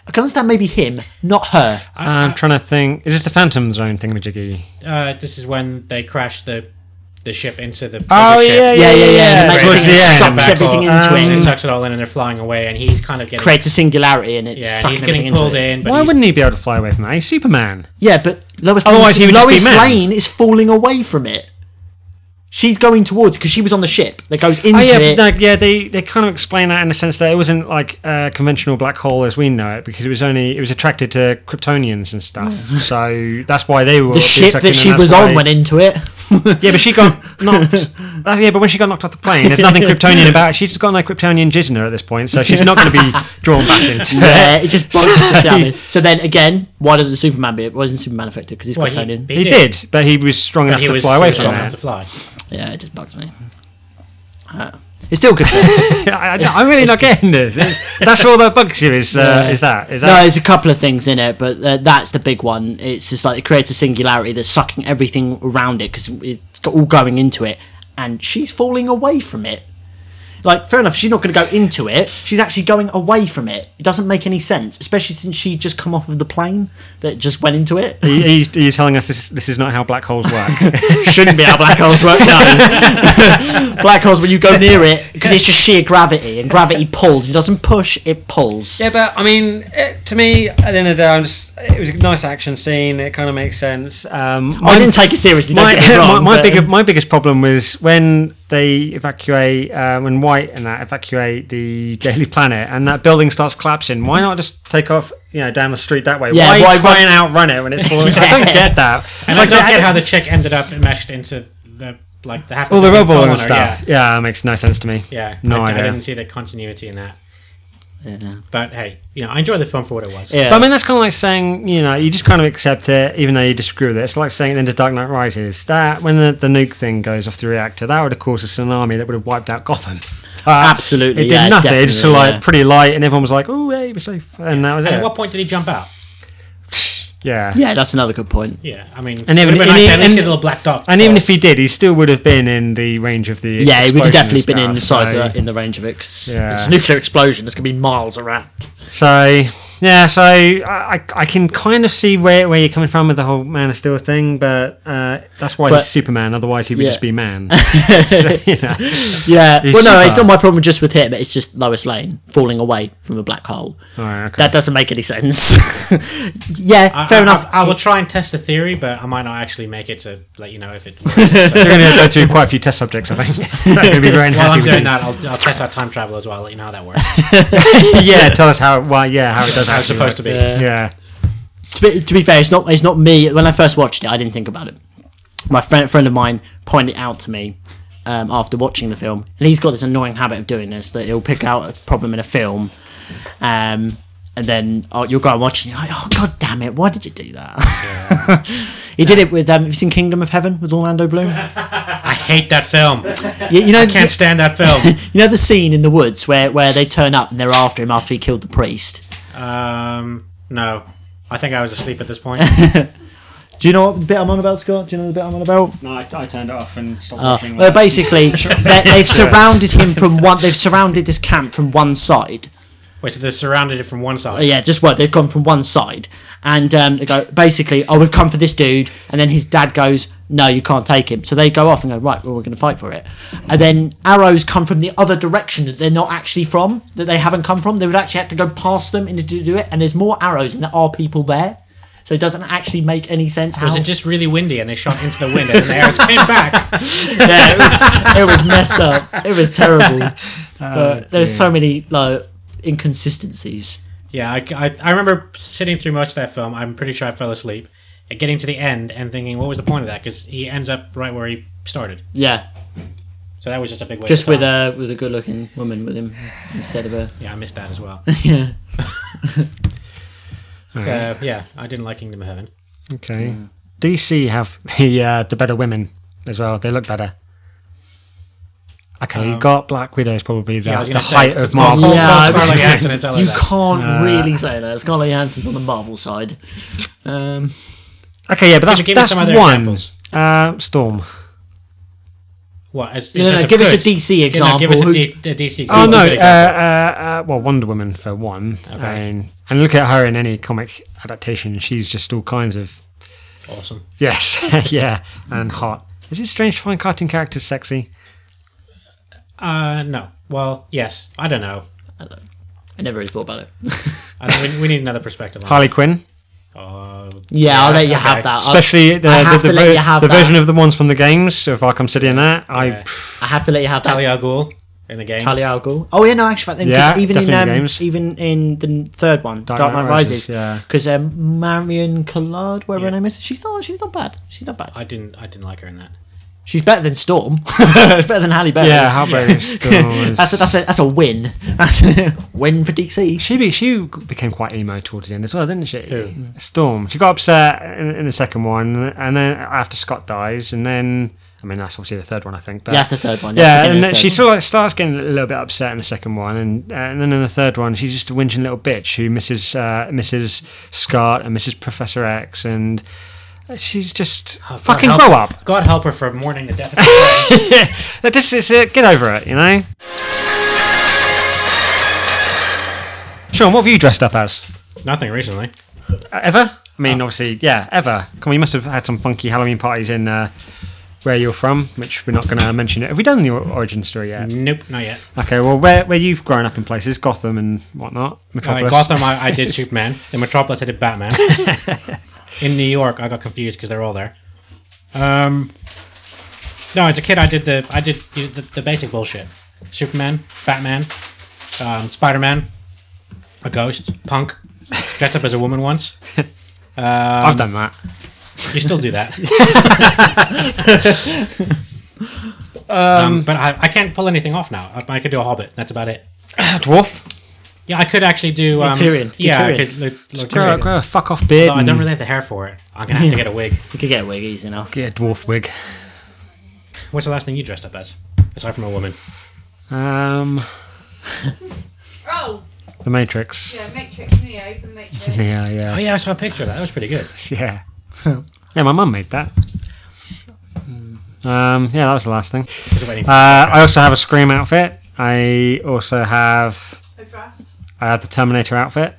I can understand maybe him, not her. I'm trying to think. Is this the Phantom Zone thingamajiggy? Uh, this is when they crash the. The ship into the oh ship. yeah yeah yeah yeah. It yeah. sucks everything into um, it. It sucks it all in, and they're flying away. And he's kind of getting creates a singularity, and it's yeah. He's getting pulled in. But why wouldn't he be able to fly away from that? He's Superman. Yeah, but Lois Lane, Lois Lane is falling away from it. She's going towards because she was on the ship that goes into oh, yeah, it. But no, yeah, they they kind of explain that in the sense that it wasn't like a conventional black hole as we know it, because it was only it was attracted to Kryptonians and stuff. So that's why they were the ship that she was on went into it. yeah, but she got knocked. Yeah, but when she got knocked off the plane, there's nothing Kryptonian about it. She's got no Kryptonian jizz in her at this point, so she's not going to be drawn back into it. Yeah, it just blows the shit. So then again, why doesn't Superman be? Why isn't Superman affected? Because he's well, Kryptonian. He, he, he did, did, but he was strong but enough to was fly away from strong enough to fly. Yeah, it just bugs me. Uh, it's still good. I, I, I'm really it's, not getting this. It's, that's all that bugs you is uh, yeah. is that is that? No, there's a couple of things in it, but uh, that's the big one. It's just like it creates a singularity that's sucking everything around it because it's got all going into it, and she's falling away from it. Like, fair enough, she's not going to go into it. She's actually going away from it. It doesn't make any sense, especially since she just come off of the plane that just went into it. Are you, are you telling us this, this is not how black holes work? Shouldn't be how black holes work, no. Black holes, when you go near it, because it's just sheer gravity, and gravity pulls. It doesn't push, it pulls. Yeah, but, I mean, it, to me, at the end of the day, I'm just, it was a nice action scene. It kind of makes sense. Um, oh, my, I didn't take it seriously, don't my, get me wrong. My, my, big, my biggest problem was when... they evacuate uh, when White and that evacuate the Daily Planet, and that building starts collapsing. Why not just take off, you know, down the street that way? Yeah, why, why try and outrun it when it's falling? yeah. I don't get that. And I, like, I don't get how the chick ended up meshed into the like the half all the rubble and stuff. Yeah, yeah, it makes no sense to me. Yeah, no I, idea. I didn't see the continuity in that. Yeah. But hey, you know, I enjoyed the film for what it was. Yeah. But I mean, that's kind of like saying, you know, you just kind of accept it, even though you disagree with it. It's like saying into Dark Knight Rises that when the, the nuke thing goes off the reactor, that would have caused a tsunami that would have wiped out Gotham. Uh, Absolutely, it did yeah, nothing. It just was like yeah. pretty light, and everyone was like, "Oh, hey, we're safe." And that was and it. At what point did he jump out? Yeah, yeah, that's another good point. Yeah, I mean, and even, nice and, and, little black dot, and even if he did, he still would have been in the range of the yeah, he would have definitely stuff, been inside so. the, in the range of it. Yeah. It's a nuclear explosion. It's going to be miles around. So Yeah, so I I can kind of see where where you're coming from with the whole Man of Steel thing, but uh, that's why but, he's Superman. Otherwise, he would yeah. just be man. So, you know, yeah. Well, no, it's not my problem just with him. It's just Lois Lane falling away from a black hole. All right, okay. That doesn't make any sense. yeah, I, fair I, enough. I, I will try and test the theory, but I might not actually make it to let you know if it works. So. You're going to go through quite a few test subjects, I think. Not going to be very While I'm doing you. that, I'll, I'll test out time travel as well. I'll let you know how that works. yeah, tell us how. Why? Well, yeah, how it does. How it's supposed to be. Yeah. yeah. To be, to be fair, it's not. It's not me. When I first watched it, I didn't think about it. My friend, friend of mine pointed out to me um, after watching the film, and he's got this annoying habit of doing this, that he'll pick out a problem in a film, um, and then oh, you'll go and watch it, and you're like, oh god damn it, why did you do that? Yeah. He did it with, um, have you seen Kingdom of Heaven with Orlando Bloom? I hate that film. You, you know, I can't the, stand that film. You know the scene in the woods where, where they turn up and they're after him after he killed the priest? Um, no. I think I was asleep at this point. Do you know what bit I'm on about, Scott? Do you know the bit I'm on about? No, I, I turned it off and stopped uh, watching. Well, basically, they've surrounded him from one, they've surrounded this camp from one side. Wait, so they've surrounded it from one side? Uh, yeah, just what, they've gone from one side. And um, they go, basically, oh, we've come for this dude. And then his dad goes, no, you can't take him. So they go off and go, right, well, we're going to fight for it. And then arrows come from the other direction that they're not actually from, that they haven't come from. They would actually have to go past them in order to do it. And there's more arrows and there are people there. So it doesn't actually make any sense. How was it just really windy and they shot into the wind and the arrows came back? Yeah, it was, it was messed up. It was terrible. Uh, but there's yeah. so many like inconsistencies. Yeah, I, I, I remember sitting through most of that film. I'm pretty sure I fell asleep. And getting to the end and thinking, what was the point of that? Because he ends up right where he started. Yeah. So that was just a big waste Just of with time. a with a good-looking woman with him instead of a... Yeah, I missed that as well. yeah. so, right. yeah, I didn't like Kingdom of Heaven. Okay. Yeah. D C have the, uh, the better women as well. They look better. Okay, um, you got Black Widow's probably the, yeah, the height of Marvel. Yeah, Scarlett Johansson and tell her that. You can't uh, really say that. Scarlett Johansson's on the Marvel side. Um, okay, yeah, but that's, that's some other one. Uh, Storm. What? As, no, no, no, give us a D C example. Give us a, D- a D C example. Oh, no, uh, uh, uh, well, Wonder Woman for one. Okay. And, and look at her in any comic adaptation. She's just all kinds of... Awesome. Yes, yeah, and hot. Is it strange to find cartoon characters sexy? Uh, no. Well, yes. I don't know. I don't know. I never really thought about it. I think we, we need another perspective on Harley that. Quinn? Uh, yeah, yeah, I'll let you okay. have that. I'll, Especially the, the, the, the, ver- the version of the ones from the games, so if I come sitting in that, I... Yeah. I have to let you have that. Talia al Ghul in the games. Talia al Ghul. Oh, yeah, no, actually, yeah, even in um, games. even in the third one, Dark, Dark Knight Rises, because yeah. um, Marion Collard, whatever yeah. her name is, she's not, she's not bad. She's not bad. I didn't, I didn't like her in that. She's better than Storm. Better than Halle Berry. Yeah, Halle Berry is Storm. Is... that's, a, that's, a, that's a win. That's a win for D C. She be, she became quite emo towards the end as well, didn't she? Who? Storm. She got upset in, in the second one, and then after Scott dies, and then... I mean, that's obviously the third one, I think. But yeah, that's the third one. Yeah, yeah, and then she sort of like starts getting a little bit upset in the second one, and, uh, and then in the third one, she's just a whinging little bitch who misses, uh, misses Scott and misses Professor X, and... She's just oh, fucking help, grow up. God help her for mourning the death of her friends. That just is it. Get over it, you know. Sean, what have you dressed up as? Nothing recently. Uh, ever? I mean, oh. obviously, yeah, ever. Come on, you must have had some funky Halloween parties in uh, where you're from, which we're not going to mention. It. Have we done the origin story yet? Nope, not yet. Okay, well, where where you've grown up in places, Gotham and whatnot. Metropolis. Uh, Gotham, I, I did Superman. In Metropolis, I did Batman. In New York, I got confused because they're all there. Um, no, as a kid, I did the I did the, the basic bullshit: Superman, Batman, um, Spider-Man, a ghost, punk, dressed up as a woman once. Um, I've done that. You still do that. um, um, but I, I can't pull anything off now. I, I could do a Hobbit. That's about it. Dwarf. Yeah, I could actually do... Um, Tyrion. Yeah, Tyrion. I could... Look, look grow, grow a fuck-off beard. I don't really have the hair for it. I'm going to have yeah. to get a wig. You could get a wig easy enough. Get a dwarf wig. What's the last thing you dressed up as? Aside from a woman. Um... oh! The Matrix. Yeah, Matrix. Neo from Matrix. Yeah, yeah. Oh, yeah, I saw a picture of that. That was pretty good. Yeah. Yeah, my mum made that. Um, yeah, that was the last thing. Uh, I also have a Scream outfit. I also have... A dress. I had the Terminator outfit.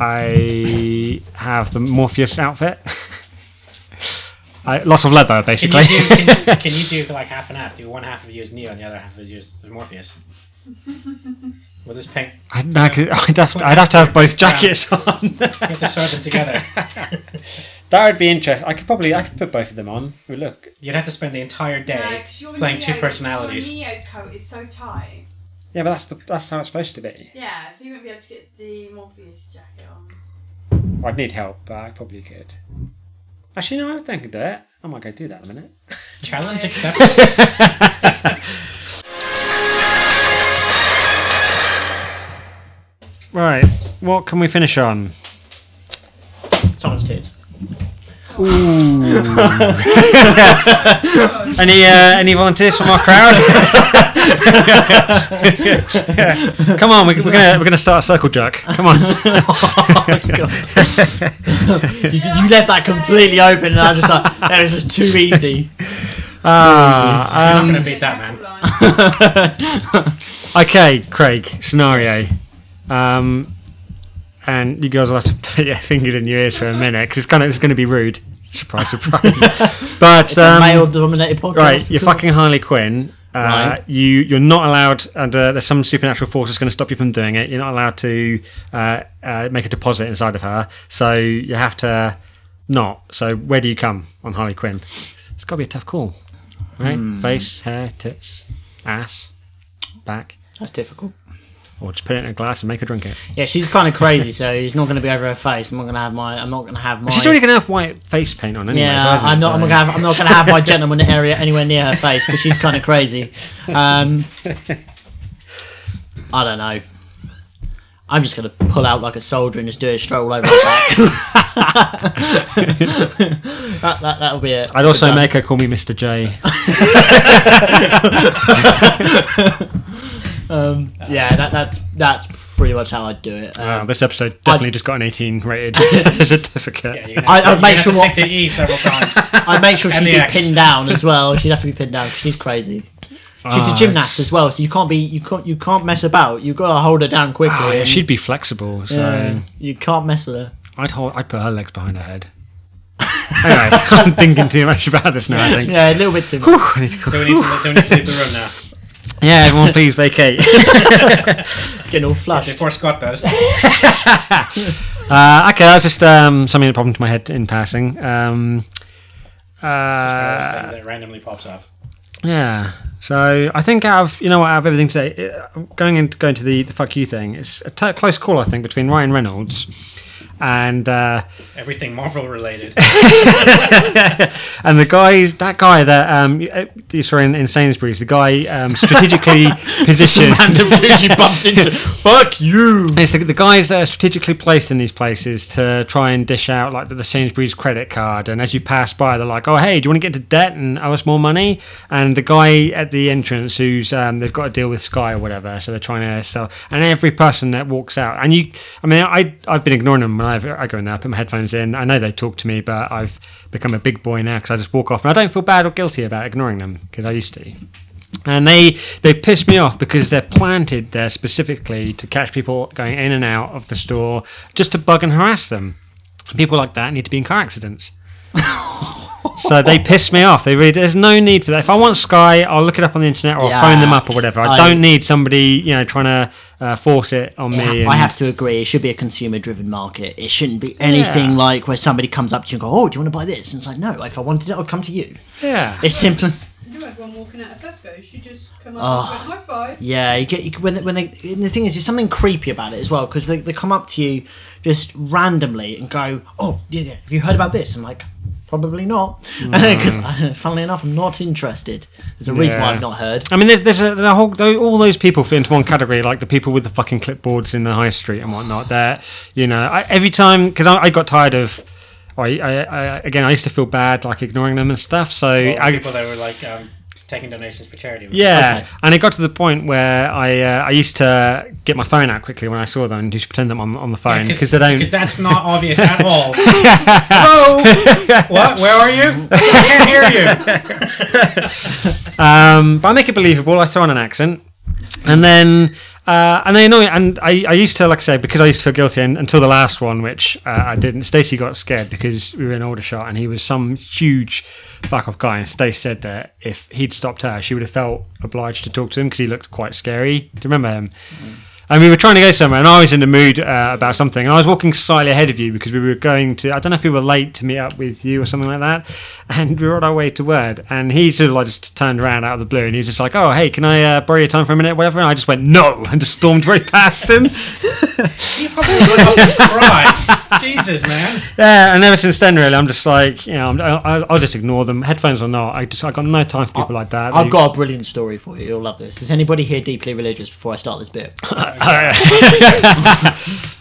I have the Morpheus outfit. I, lots of leather, basically. Can you, do, can, can you do like half and half? Do one half of you as Neo and the other half of you as Morpheus? With this pink. I, no, I'd, have to, I'd have to have both jackets on. Get the servants together. That would be interesting. I could probably I could put both of them on. Oh, look, you'd have to spend the entire day no, playing Neo, two personalities. Your Neo coat is so tight. Yeah, but that's the that's how it's supposed to be. Yeah, so you wouldn't be able to get the Morpheus jacket on. I'd need help, but I probably could. Actually, no, I think I could do it. I might go do that in a minute. Challenge accepted. Right, what can we finish on? Someone's tits. Ooh. any uh, any volunteers from our crowd? Yeah. Come on, we're, we're gonna we're gonna start a circle jerk. Come on. Oh, my God. you, you left that completely open, and I was just like, that was just too easy. Ah, uh, um, I'm not gonna beat that, man. Okay, Craig, scenario. Um, and you guys will have to put your fingers in your ears for a minute because it's kind of it's going to be rude. Surprise, surprise. But it's um, a male-dominated podcast. Right, you're fucking Harley Quinn. Uh, right. You you're not allowed, and uh, there's some supernatural force that's going to stop you from doing it. You're not allowed to uh, uh, make a deposit inside of her, so you have to not. So where do you come on Harley Quinn? It's got to be a tough call, right? Mm. Face, hair, tits, ass, back. That's difficult. Or just put it in a glass and make her drink it. Yeah, she's kind of crazy, so it's not going to be over her face. I'm not going to have my. I'm not going to have my. She's already going to have white face paint on. Anyway, yeah, I'm not. So. I'm not going to have. I'm not going to have my gentleman area anywhere near her face because she's kind of crazy. Um, I don't know. I'm just going to pull out like a soldier and just do a stroll over her back. that, that, that'll be it. I'd also make her call me Mister J. Um, uh, yeah, that, that's that's pretty much how I do it. Um, wow, this episode definitely I'd, just got an eighteen rated certificate. Yeah, you're gonna, I, I'd make sure to take the E several times. I'd make sure she'd be X. pinned down as well. She'd have to be pinned down because she's crazy. Oh, she's a gymnast it's... as well, so you can't be you can't you can't mess about. You've got to hold her down quickly. Oh, yeah, she'd be flexible, so yeah, you can't mess with her. I'd hold. I'd put her legs behind her head. Anyway, I'm thinking too much about this now. I think. Yeah, a little bit too much. Whew, I need to go. Do we need to, do we need to leave the room now? Yeah, everyone please vacate. It's getting all flushed. Yeah, before Scott does. uh, okay, that was just um, something that popped into my head in passing. Um, uh, just one of those things that randomly pops off. Yeah, so I think out of, you know what, out of everything today, going into, going to the, the fuck you thing, it's a t- close call, I think, between Ryan Reynolds and... Uh, everything Marvel related. And the guys, that guy that um, you saw in, in Sainsbury's, the guy um, strategically positioned... Just random dude you bumped into. Fuck you! And it's the, the guys that are strategically placed in these places to try and dish out like the, the Sainsbury's credit card. And as you pass by, they're like, oh, hey, do you want to get into debt and owe us more money? And the guy at the entrance who's... Um, they've got to deal with Sky or whatever, so they're trying to sell... And every person that walks out... And you... I mean, I, I've been ignoring them when I've, I go in there, I put my headphones in. I know they talk to me, but I've become a big boy now because I just walk off, and I don't feel bad or guilty about ignoring them because I used to. And they they piss me off because they're planted there specifically to catch people going in and out of the store, just to bug and harass them. People like that need to be in car accidents. So they piss me off. They really. There's no need for that. If I want Sky, I'll look it up on the internet or yeah, phone them up or whatever. I, I don't need somebody, you know, trying to uh, force it on yeah, me. And I have to agree. It should be a consumer-driven market. It shouldn't be anything yeah. like where somebody comes up to you and goes, "Oh, do you want to buy this?" And it's like, "No. If I wanted it, I'd come to you." Yeah. It's simple. You know, everyone walking out of Tesco, she just come up oh, and goes, "High five." Yeah. You get you, when they, when they. And the thing is, there's something creepy about it as well because they they come up to you just randomly and go, "Oh, have you heard about this?" I'm like. Probably not, because mm. funnily enough, I'm not interested. There's a reason yeah. why I've not heard. I mean, there's there's a, there's a whole all those people fit into one category, like the people with the fucking clipboards in the high street and whatnot. That you know, I, every time because I, I got tired of. I, I, I again, I used to feel bad like ignoring them and stuff. So well, I, people that were like um, taking donations for charity. Yeah, okay. And it got to the point where I uh, I used to get my phone out quickly when I saw them and just pretend I'm on, on the phone because yeah, they don't. Because that's not obvious at all. Hello? What? Where are you? I can't hear you. um, but I make it believable. I throw on an accent, and then Uh, and I know, and I, I used to, like I say, because I used to feel guilty and, until the last one, which uh, I didn't. Stacey got scared because we were in Aldershot and he was some huge fuck off guy. And Stacey said that if he'd stopped her, she would have felt obliged to talk to him because he looked quite scary. Do you remember him? Mm. And we were trying to go somewhere, and I was in the mood uh, about something. And I was walking slightly ahead of you because we were going to, I don't know if we were late to meet up with you or something like that. And we were on our way to Word. And he sort of like just turned around out of the blue, and he was just like, oh, hey, can I uh, borrow your time for a minute or whatever? And I just went, no, and just stormed right past him. You fucking right. Jesus, man. Yeah, and ever since then, really, I'm just like, you know, I'm, I, I'll just ignore them, headphones or not. I just, I got no time for people I, like that. I've they, got a brilliant story for you. You'll love this. Is anybody here deeply religious before I start this bit?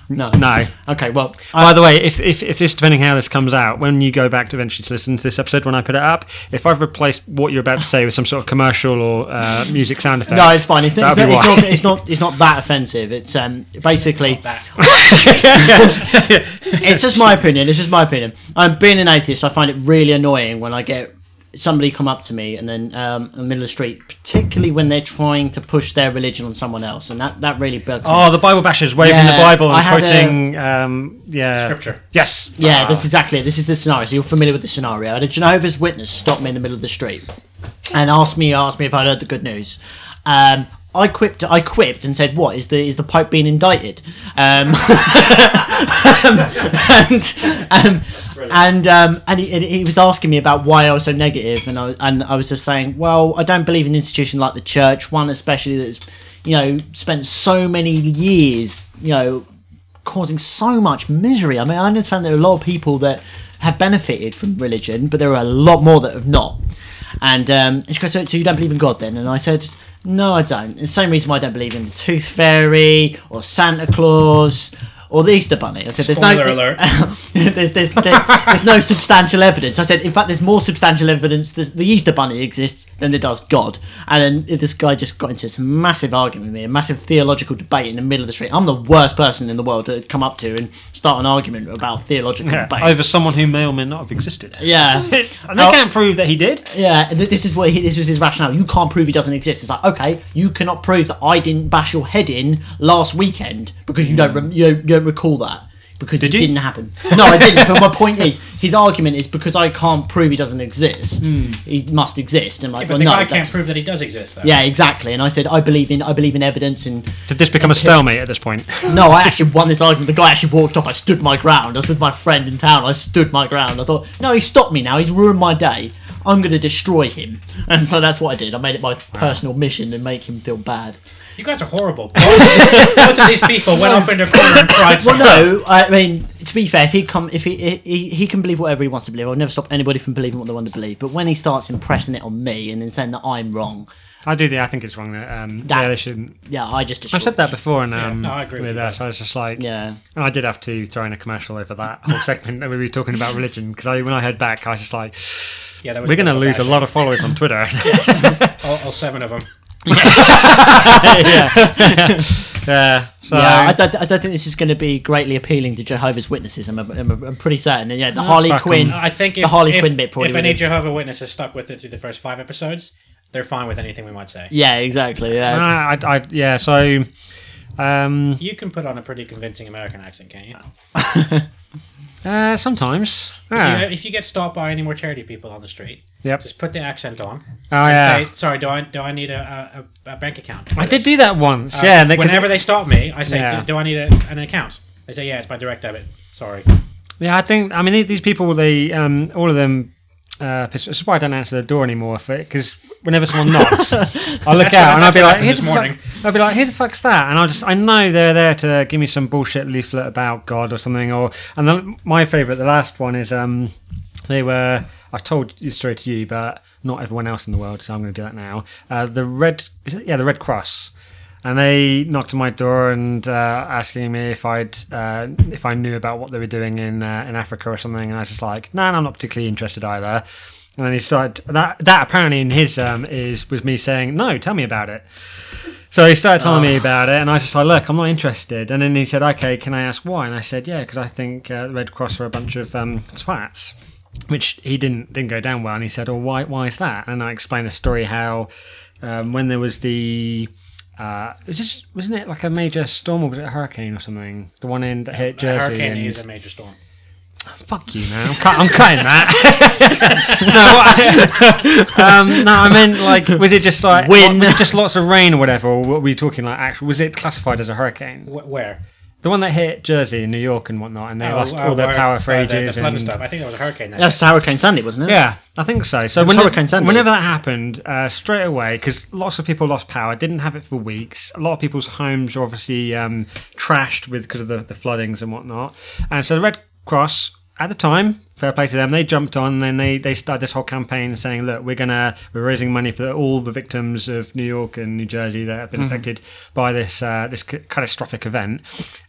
no no okay well I, by the way, if, if if this, depending how this comes out, when you go back to eventually to listen to this episode, when I put it up, if I've replaced what you're about to say with some sort of commercial or uh, music sound effect, no, it's fine, it's, it's, it's, not, it's not it's not that offensive. It's um, basically it's, it's just my opinion it's just my opinion I'm being an atheist. I find it really annoying when I get somebody come up to me and then um, in the middle of the street, particularly when they're trying to push their religion on someone else, and that, that really bugs me. Oh, the Bible bashers waving yeah, the Bible and quoting a, um, yeah scripture. Yes. Yeah, ah. That's exactly it. This is the scenario. So you're familiar with the scenario. I had a Jehovah's Witness stop me in the middle of the street and asked me asked me if I'd heard the good news. Um, I quipped. I quipped and said, "What is the is the Pope being indicted?" Um, and um, and um, and, he, and he was asking me about why I was so negative, and I was, and I was just saying, "Well, I don't believe in an institution like the church, one especially that's, you know, spent so many years, you know, causing so much misery." I mean, I understand there are a lot of people that have benefited from religion, but there are a lot more that have not. And um, she goes, so, so you don't believe in God then? And I said, no, I don't. It's the same reason why I don't believe in the Tooth Fairy or Santa Claus or the Easter Bunny. I said, there's Spoiler no, alert. there's, there's, there, there's no substantial evidence. I said, in fact, there's more substantial evidence that the Easter Bunny exists than there does God. And then this guy just got into this massive argument with me, a massive theological debate in the middle of the street. I'm the worst person in the world to come up to and start an argument about theological yeah, debates. Over someone who may or may not have existed. Yeah. And they now, can't prove that he did. Yeah, this is what he, this was his rationale. You can't prove he doesn't exist. It's like, okay, you cannot prove that I didn't bash your head in last weekend because you don't... You don't Don't recall that because Did it you? didn't happen. No, I didn't. But my point is, his argument is because I can't prove he doesn't exist, mm. he must exist. And like, yeah, well, no, I can't does. prove that he does exist. Though. Yeah, exactly. And I said, I believe in, I believe in evidence. And did this become a stalemate at this point? No, I actually won this argument. The guy actually walked off. I stood my ground. I was with my friend in town. I stood my ground. I thought, no, he stopped me now. He's ruined my day. I'm going to destroy him. And so that's what I did. I made it my wow. personal mission to make him feel bad. You guys are horrible. Both, both of these people went no. off in their corner and cried. Well, no, I mean, to be fair, if he come, if he, he he can believe whatever he wants to believe, I'll never stop anybody from believing what they want to believe. But when he starts impressing it on me and then saying that I'm wrong, I do think I think it's wrong. That um, yeah, they shouldn't. Yeah, I just I've said that before, and um, yeah, no, I agree with, with that. So I was just like, yeah, and I did have to throw in a commercial over that whole segment that we were talking about religion because I when I heard back, I was just like, yeah, that was we're going to lose action. a lot of followers on Twitter. all, all seven of them. yeah. yeah. yeah. So yeah, I don't. I don't think this is going to be greatly appealing to Jehovah's Witnesses. I'm. I'm, I'm pretty certain. And yeah, the no, Harley Quinn. I think if, the Harley if, Quinn bit. Probably if any Jehovah's Witnesses stuck with it through the first five episodes, they're fine with anything we might say. Yeah, exactly. Yeah. Uh, I, I, yeah. So, um, you can put on a pretty convincing American accent, can't you? uh, sometimes. Yeah. If, you, if you get stopped by any more charity people on the street. Yep. Just put the accent on. Oh yeah. Say, sorry, do I do I need a a, a bank account? I this? did do that once. Uh, yeah. They whenever could... they stop me, I say, yeah. do, do I need a, an account? They say, yeah, it's by direct debit. Sorry. Yeah, I think I mean these people, they um, all of them. Uh, this is why I don't answer the door anymore, because whenever someone knocks, I look that's out and I'll be like, "Who's the fuck?" I'll be like, "Who the fuck's that?" And I just I know they're there to give me some bullshit leaflet about God or something. Or and the, my favourite, the last one is um, they were. I've told the story to you, but not everyone else in the world, so I'm going to do that now. Uh, the Red, is it? yeah, the Red Cross, and they knocked on my door and uh, asking me if I'd uh, if I knew about what they were doing in uh, in Africa or something, and I was just like, no, nah, no, I'm not particularly interested either. And then he started that that apparently in his um is was me saying, no, tell me about it. So he started telling oh. me about it, and I was just like, look, I'm not interested. And then he said, okay, can I ask why? And I said, yeah, because I think uh, the Red Cross are a bunch of um, twats. Which he didn't didn't go down well, and he said, "Oh, why why is that?" And I explained the story how um, when there was the Uh, it was just, wasn't it like a major storm, or was it a hurricane or something? The one in that hit Jersey. A hurricane and... is a major storm. Oh, fuck you, man. I'm, cut, I'm cutting that. no, I, um, no, I meant like, was it just like, Wind. was it just lots of rain or whatever? Or were we talking like actual? Was it classified as a hurricane? Where? The one that hit Jersey and New York and whatnot, and they oh, lost oh, all their power for ages. Uh, the, the flood and stuff. I think that was a hurricane. That That's hit. Hurricane Sandy, wasn't it? Yeah, I think so. So when, Hurricane Sandy. Whenever that happened, uh, straight away, because lots of people lost power, didn't have it for weeks. A lot of people's homes were obviously um, trashed with because of the, the floodings and whatnot. And so the Red Cross, at the time, fair play to them, they jumped on, and then they, they started this whole campaign saying, look, we're gonna we're raising money for all the victims of New York and New Jersey that have been mm-hmm. affected by this uh, this catastrophic event.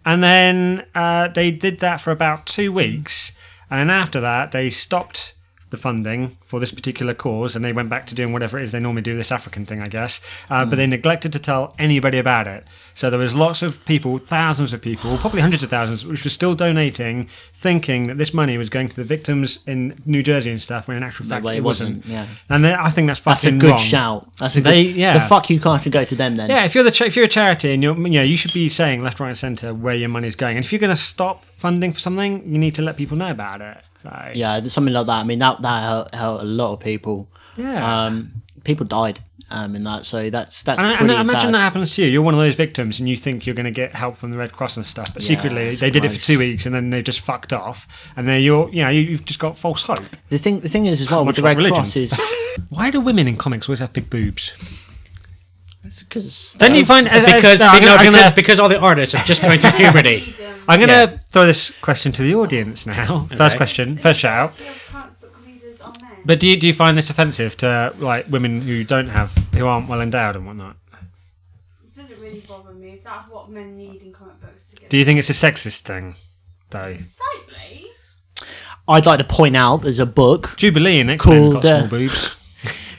And then uh, they did that for about two weeks, and after that, they stopped the funding for this particular cause, and they went back to doing whatever it is they normally do, this African thing, I guess. Uh, mm. But they neglected to tell anybody about it. So there was lots of people, thousands of people, probably hundreds of thousands, which were still donating, thinking that this money was going to the victims in New Jersey and stuff, when in actual fact no, it, it wasn't. wasn't. Yeah. And then I think that's fucking wrong. That's a good wrong. shout. That's a good. They, yeah. The fuck you card should go to them then. Yeah. If you're the cha- if you're a charity and you're you know you should be saying left, right, and centre where your money's going. And if you're going to stop funding for something, you need to let people know about it. Like, yeah, something like that. I mean, that that helped a lot of people. Yeah, um, people died um, in that, so that's that's. And, pretty and imagine sad. That happens to you. You're one of those victims, and you think you're going to get help from the Red Cross and stuff, but yeah, secretly they gross. did it for two weeks, and then they just fucked off, and then you're, you know, you've just got false hope. The thing, the thing is, as well, with the Red religion. Cross is why do women in comics always have big boobs? It's because then you find as, because, as, no, because, gonna, because because all the artists are just going through puberty. I'm going to yeah. throw this question to the audience now. Okay. First question, first shout. But do you, do you find this offensive to like women who don't have, who aren't well endowed and whatnot? It doesn't really bother me. Is that what men need in comic books to get? Do you think it's a sexist thing, though? Slightly. I'd like to point out there's a book Jubilee in it called. Got small uh, boobs.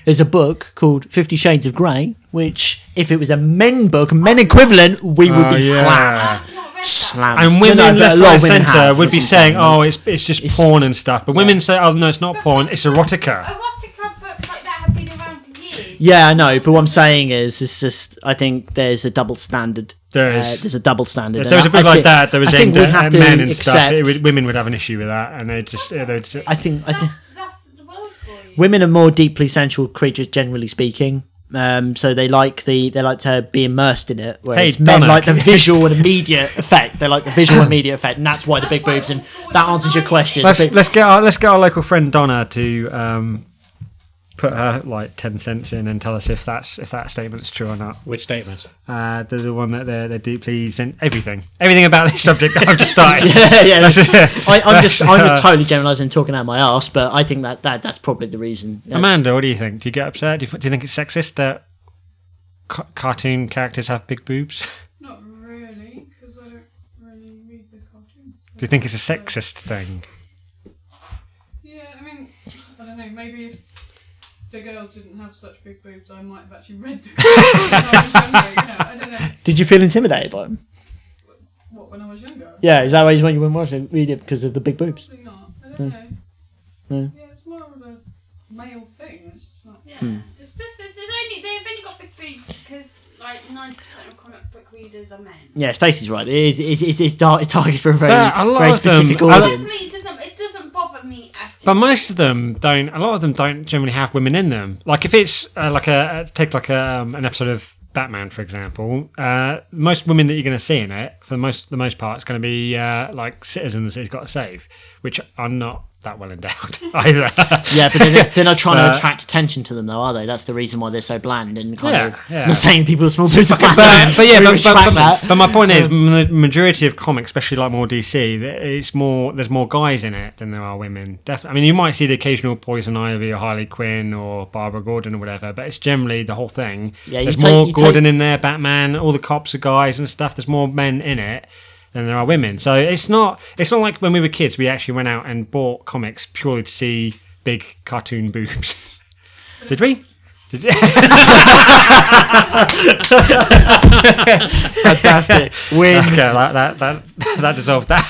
There's a book called Fifty Shades of Grey, which if it was a men book, men equivalent, we would oh, be yeah. slammed. Slam. And women no, no, left, right, centre would be saying, "Oh, it's it's just it's, porn and stuff." But yeah. women say, "Oh, no, it's not but porn. Like, it's erotica." Erotica books like that have been around for years. Yeah, I know. But what I'm saying is, it's just I think there's a double standard. There is. Uh, there's a double standard. If there was a book I, like I think, that, there was aimed at men and stuff. It would, women would have an issue with that, and they just, yeah, just. I think. I think. That's, that's the world for you. Women are more deeply sensual creatures, generally speaking. Um, so they like the they like to be immersed in it, whereas hey, men like the visual and immediate effect. They like the visual immediate effect, and that's why the big boobs. And that answers your question. Let's, big... let's get our let's get our local friend Donna to um, put her like ten cents in and tell us if that's if that statement's true or not. Which statement? Uh, the the one that they're they're deeply sen- everything everything about this subject that I've just started. yeah, yeah. That's, I, I'm that's, just I'm just totally generalising and talking out my ass, but I think that, that that's probably the reason. Yeah. Amanda, what do you think? Do you get upset? Do you, do you think it's sexist that ca- cartoon characters have big boobs? Not really, because I don't really read the cartoons. So do you think it's a sexist thing? Yeah, I mean, I don't know. Maybe if the girls didn't have such big boobs, I might have actually read the girls when I was younger. Yeah, I don't know. Did you feel intimidated by them? What, when I was younger? Yeah, is that why you weren't watching it, read it because of the big boobs? Probably not. I don't yeah. know. Yeah. yeah, it's more of a male thing. It's just not... Yeah, hmm. it's just, it's, it's only, they've only got big boobs because... Like ninety percent of comic book readers are men. Yeah, Stacey's right. It is, it's, it's, it's targeted for a very, a very specific them, audience. It doesn't, it doesn't bother me at all. But most of them don't, a lot of them don't generally have women in them. Like if it's uh, like a, take like a, um, an episode of Batman, for example, uh, most women that you're going to see in it, for the most, the most part, it's going to be uh, like citizens that he's got to save, which are not that well endowed either. Yeah, but they're, they're not trying uh, to attract attention to them, though, are they? That's the reason why they're so bland and kind yeah, of yeah. not saying people are small boobs. But, but yeah, but, but, but, but my point is, the majority of comics, especially like more D C, it's more there's more guys in it than there are women. Definitely, I mean, you might see the occasional Poison Ivy or Harley Quinn or Barbara Gordon or whatever, but it's generally the whole thing. Yeah, there's take, more Gordon take... in there, Batman, all the cops are guys and stuff. There's more men in it than there are women, so it's not it's not like when we were kids we actually went out and bought comics purely to see big cartoon boobs. Did we? Did we? Fantastic. We okay, like that that that dissolved that.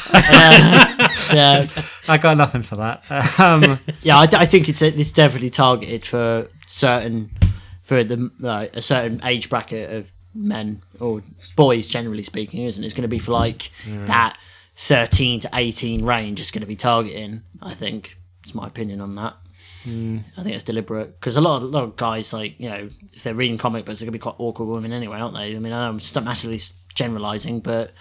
Um, yeah, I got nothing for that. Um, yeah, I, I think it's it's definitely targeted for certain for the uh, a certain age bracket of men or boys, generally speaking, isn't it? It's going to be for like yeah. that thirteen to eighteen range. It's going to be targeting. I think it's my opinion on that. Mm. I think it's deliberate because a lot of a lot of guys, like, you know, if they're reading comic books, they're going to be quite awkward women anyway, aren't they? I mean, I know I'm just massively generalising, but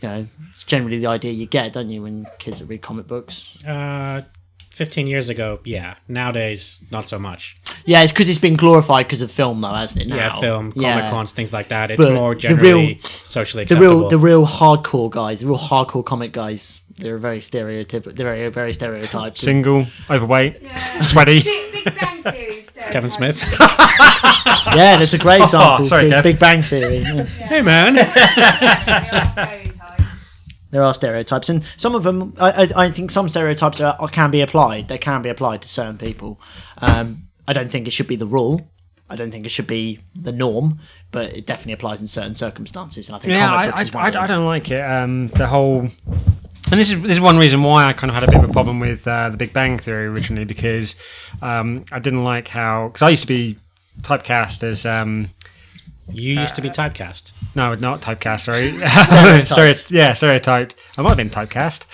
you know, it's generally the idea you get, don't you, when kids that read comic books? Uh, fifteen years ago, yeah. Nowadays, not so much. Yeah, it's because it's been glorified because of film, though, hasn't it? Now? Yeah, film, comic yeah. cons, things like that. It's but more generally the real, socially acceptable. The real, the real hardcore guys, the real hardcore comic guys, they're very stereotypical. They're very, very stereotyped. Single, overweight, yeah. sweaty. Big, big Bang Theory. Kevin Smith. Yeah, that's a great example. Oh, sorry, Big, Big Bang Theory. Yeah. Yeah. Hey, man. There are stereotypes, and some of them, I, I, I think some stereotypes are, are, can be applied. They can be applied to certain people. Um, I don't think it should be the rule. I don't think it should be the norm, but it definitely applies in certain circumstances. And I think yeah, comic I, books I, is one I, of them. I don't like it. Um, the whole, and this is this is one reason why I kind of had a bit of a problem with uh, the Big Bang Theory originally, because um, I didn't like how, because I used to be typecast as. Um, You used uh, to be typecast. No, not typecast, sorry. Stereotyped. Yeah, stereotyped. I might have been typecast.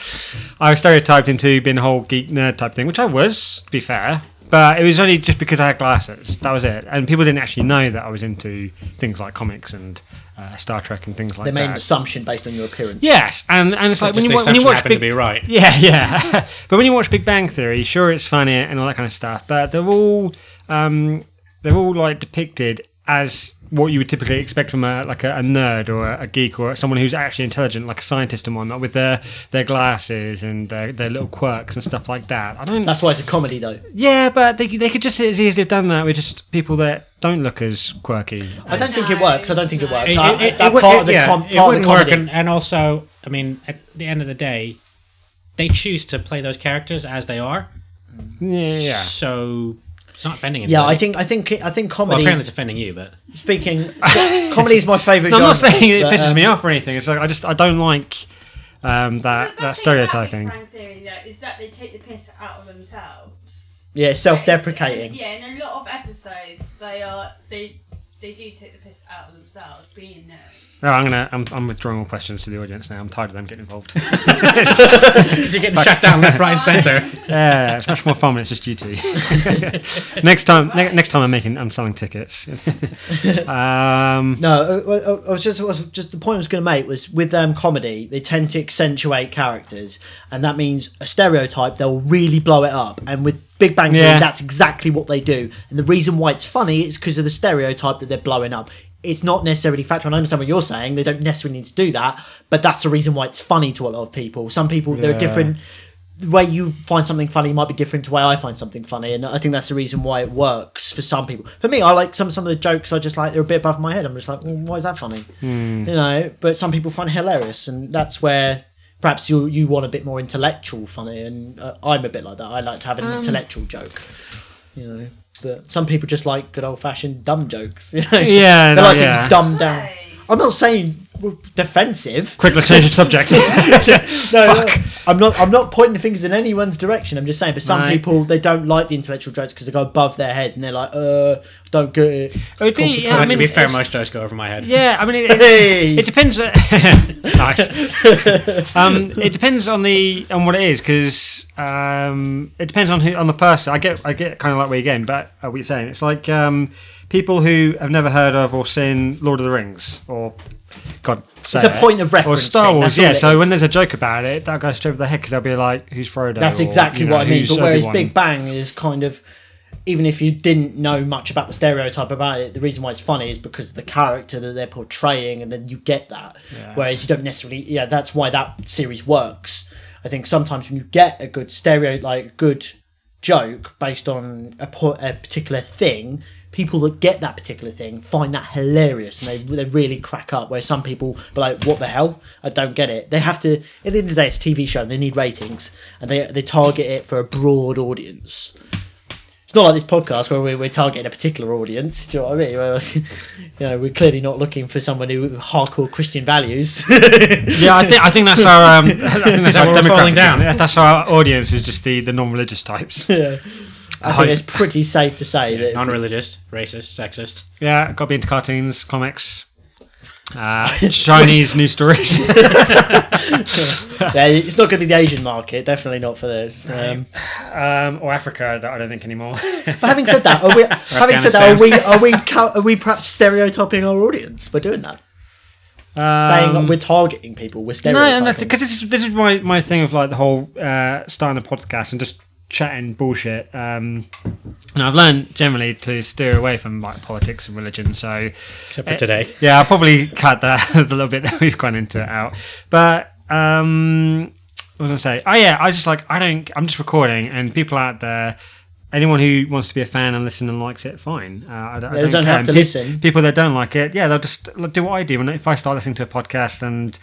I was stereotyped into being a whole geek nerd type thing, which I was, to be fair. But it was only just because I had glasses. That was it. And people didn't actually know that I was into things like comics and uh, Star Trek and things like that. They made that. An assumption based on your appearance. Yes. And, and it's like when you, when you watch... happened Big, to be right. Yeah, yeah. But when you watch Big Bang Theory, sure, it's funny and all that kind of stuff. But they're all, um, they're all like depicted as... what you would typically expect from a like a, a nerd or a, a geek or someone who's actually intelligent, like a scientist and whatnot, with their their glasses and their, their little quirks and stuff like that. I don't. That's why it's a comedy, though. Yeah, but they they could just as easily have done that with just people that don't look as quirky. I don't think it works. I don't think it works. It, it, it, that it, part it, of the yeah, com- part it wouldn't of the comedy. Work, and, and also, I mean, at the end of the day, they choose to play those characters as they are. Yeah. So. It's not offending anything. Yeah, I think I think I think comedy. Well, apparently it's offending you, but speaking, comedy is my favourite. No, genre. I'm not saying it but, pisses um, me off or anything. It's like I just I don't like um, that that stereotyping. Big Bang Theory, though, is that they take the piss out of themselves. Yeah, self-deprecating. It's, yeah, in a lot of episodes, they are they they do take the piss out of themselves, being nerds. No, I'm gonna I'm, I'm withdrawing all questions to the audience now. I'm tired of them getting involved. Because you're getting like, shut down left, right, and centre. Yeah, it's much more fun when it's just you two. next time, ne- next time I'm making, I'm selling tickets. um, no, I, I was just, I was just the point I was going to make was with um, comedy, they tend to accentuate characters, and that means a stereotype. They'll really blow it up, and with Big Bang Theory, yeah. that's exactly what they do. And the reason why it's funny is because of the stereotype that they're blowing up. It's not necessarily factual. I understand what you're saying. They don't necessarily need to do that, but that's the reason why it's funny to a lot of people. Some people, yeah. there are different... The way you find something funny might be different to the way I find something funny, and I think that's the reason why it works for some people. For me, I like some some of the jokes. I just like they're a bit above my head. I'm just like, well, why is that funny? Mm. You know, but some people find it hilarious, and that's where perhaps you you want a bit more intellectual funny, and uh, I'm a bit like that. I like to have an um. intellectual joke, you know. But some people just like good old fashioned dumb jokes. You know? Yeah, they no, like yeah. things dumbed down. I'm not saying defensive. Quick, let's change the subject. no, Fuck. no, I'm not. I'm not pointing the fingers in anyone's direction. I'm just saying, but some right. people they don't like the intellectual jokes because they go above their head and they're like, "Uh, don't get it." It would be, yeah, I mean, to be fair, most jokes go over my head. Yeah, I mean, it, it, it depends. On, nice. Um, it depends on the on what it is because um, it depends on who on the person. I get I get kind of like where you're getting, but uh, what you're saying, it's like. Um, People who have never heard of or seen Lord of the Rings or God, it's a point of reference. Or Star Wars, thing, yeah. So is. When there's a joke about it, that goes straight over the head because they'll be like, "Who's Frodo?" That's exactly or, what know, I mean. But whereas everyone. Big Bang is kind of, even if you didn't know much about the stereotype about it, the reason why it's funny is because of the character that they're portraying, and then you get that. Yeah. Whereas you don't necessarily, yeah. That's why that series works. I think sometimes when you get a good stereo, like good joke based on a, a particular thing. People that get that particular thing find that hilarious and they they really crack up, where some people are like, what the hell? I don't get it. They have to, at the end of the day, it's a T V show and they need ratings and they they target it for a broad audience. It's not like this podcast where we're, we're targeting a particular audience. Do you know what I mean? Well, you know, we're clearly not looking for someone who with hardcore Christian values. yeah, I think I think that's our um, I think that's our demographic down. That's our audience is just the, the non-religious types. Yeah. I think it's pretty safe to say yeah, that non-religious, racist, sexist. Yeah, got to be into cartoons, comics, Uh, Chinese news stories. Yeah, it's not going to be the Asian market, definitely not for this. Um, um, or Africa, I don't think anymore. But having said that, are we, having said that, are we are we are we perhaps stereotyping our audience by doing that? Um, Saying like, we're targeting people, we're stereotyping. No, because this is this is my, my thing of like the whole uh, starting a podcast and just chatting bullshit. Um, and I've learned generally to steer away from like politics and religion. So except for it, today, yeah, I'll probably cut that a little bit that we've gone into it out. But um, what was I gonna say? Oh yeah, I just like I don't. I'm just recording, and people out there, anyone who wants to be a fan and listen and likes it, fine. Uh, I, I don't, don't have to Pe- listen. People that don't like it, yeah, they'll just do what I do. And if I start listening to a podcast and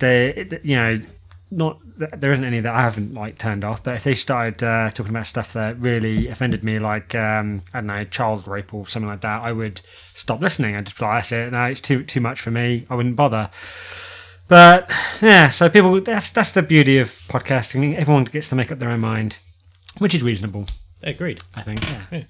they, you know. Not there isn't any that I haven't like turned off, but if they started uh, talking about stuff that really offended me, like um, I don't know, child rape or something like that, I would stop listening. I'd just be like, "That's it. No, it's too too much for me. I wouldn't bother." But yeah, so people, that's that's the beauty of podcasting. Everyone gets to make up their own mind, which is reasonable. Agreed, I think. Yeah. yeah.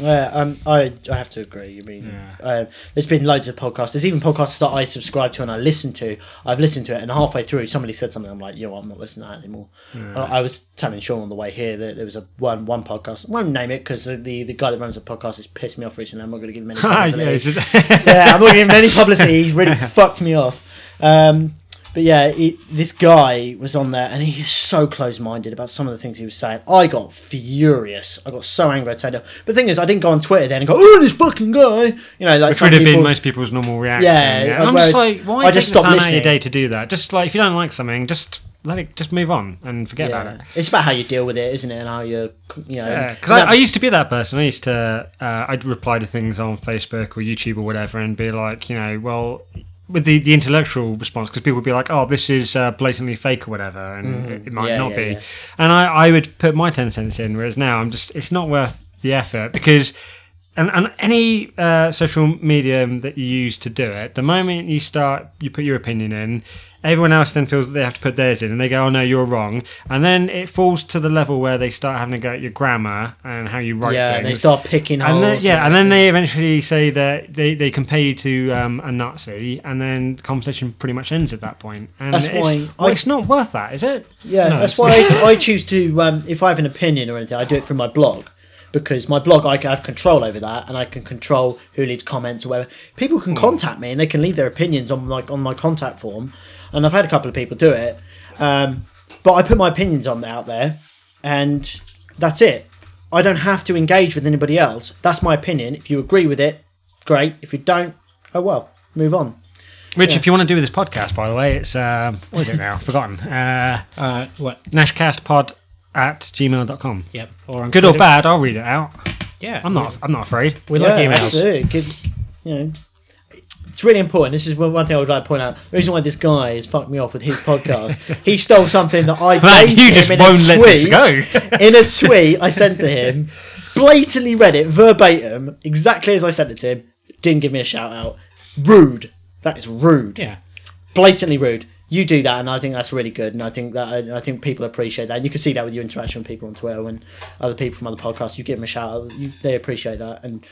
Yeah, um, I I have to agree. I mean, yeah. uh, there's been loads of podcasts. There's even podcasts that I subscribe to and I listen to. I've listened to it, and halfway through, somebody said something. I'm like, you know what, I'm not listening to that anymore. Yeah. I, I was telling Sean on the way here that there was a one one podcast. I won't name it because the, the, the guy that runs the podcast has pissed me off recently. I'm not going to give him any publicity. yeah, just... yeah, I'm not going to give him any publicity. He's really fucked me off. Um, but yeah, it, this guy was on there, and he was so close-minded about some of the things he was saying. I got furious. I got so angry. I turned up. But the thing is, I didn't go on Twitter then and go, "Oh, this fucking guy," you know, like which would have been most people's normal reaction. Yeah, yeah. I'm just like, why I just take the time out of your day to do that? Just like if you don't like something, just let it, just move on and forget yeah. about it. It's about how you deal with it, isn't it? And how you, you know. Yeah, because I, I used to be that person. I used to, uh, I'd reply to things on Facebook or YouTube or whatever, and be like, you know, well. With the, the intellectual response, because people would be like, "Oh, this is uh, blatantly fake or whatever," and mm, it, it might yeah, not yeah, be. Yeah. And I, I would put my ten cents in, whereas now I'm just it's not worth the effort because, and, and any uh, social medium that you use to do it, the moment you start, you put your opinion in, everyone else then feels that they have to put theirs in, and they go, "Oh no, you're wrong," and then it falls to the level where they start having to go at your grammar and how you write yeah, things. Yeah, they start picking holes. And then, yeah, and then they eventually say that they, they compare you to um, a Nazi, and then the conversation pretty much ends at that point. And that's it's, why well, I, it's not worth that, is it? Yeah, no, that's why I, I choose to. Um, if I have an opinion or anything, I do it through my blog. Because my blog, I have control over that, and I can control who leaves comments or whatever. People can contact me, and they can leave their opinions on like on my contact form. And I've had a couple of people do it, um, but I put my opinions on out there, and that's it. I don't have to engage with anybody else. That's my opinion. If you agree with it, great. If you don't, oh well, move on. Which, yeah. if you want to do this podcast, by the way, it's uh, what is it now? I've forgotten. Uh, uh, what NashcastPod. At gmail dot com. Yep. Or good or bad, I'll read it out. Yeah. I'm not I'm not afraid. We yeah, like emails. Absolutely. Good, you know, it's really important. This is one thing I would like to point out. The reason why this guy has fucked me off with his podcast, he stole something that I well, gave you him in a tweet. Go. In a tweet I sent to him, blatantly read it verbatim, exactly as I sent it to him, didn't give me a shout out. Rude. That is rude. Yeah. Blatantly rude. You do that, and I think that's really good, and I think that I think people appreciate that. And you can see that with your interaction with people on Twitter and other people from other podcasts. You give them a shout out; you, they appreciate that. And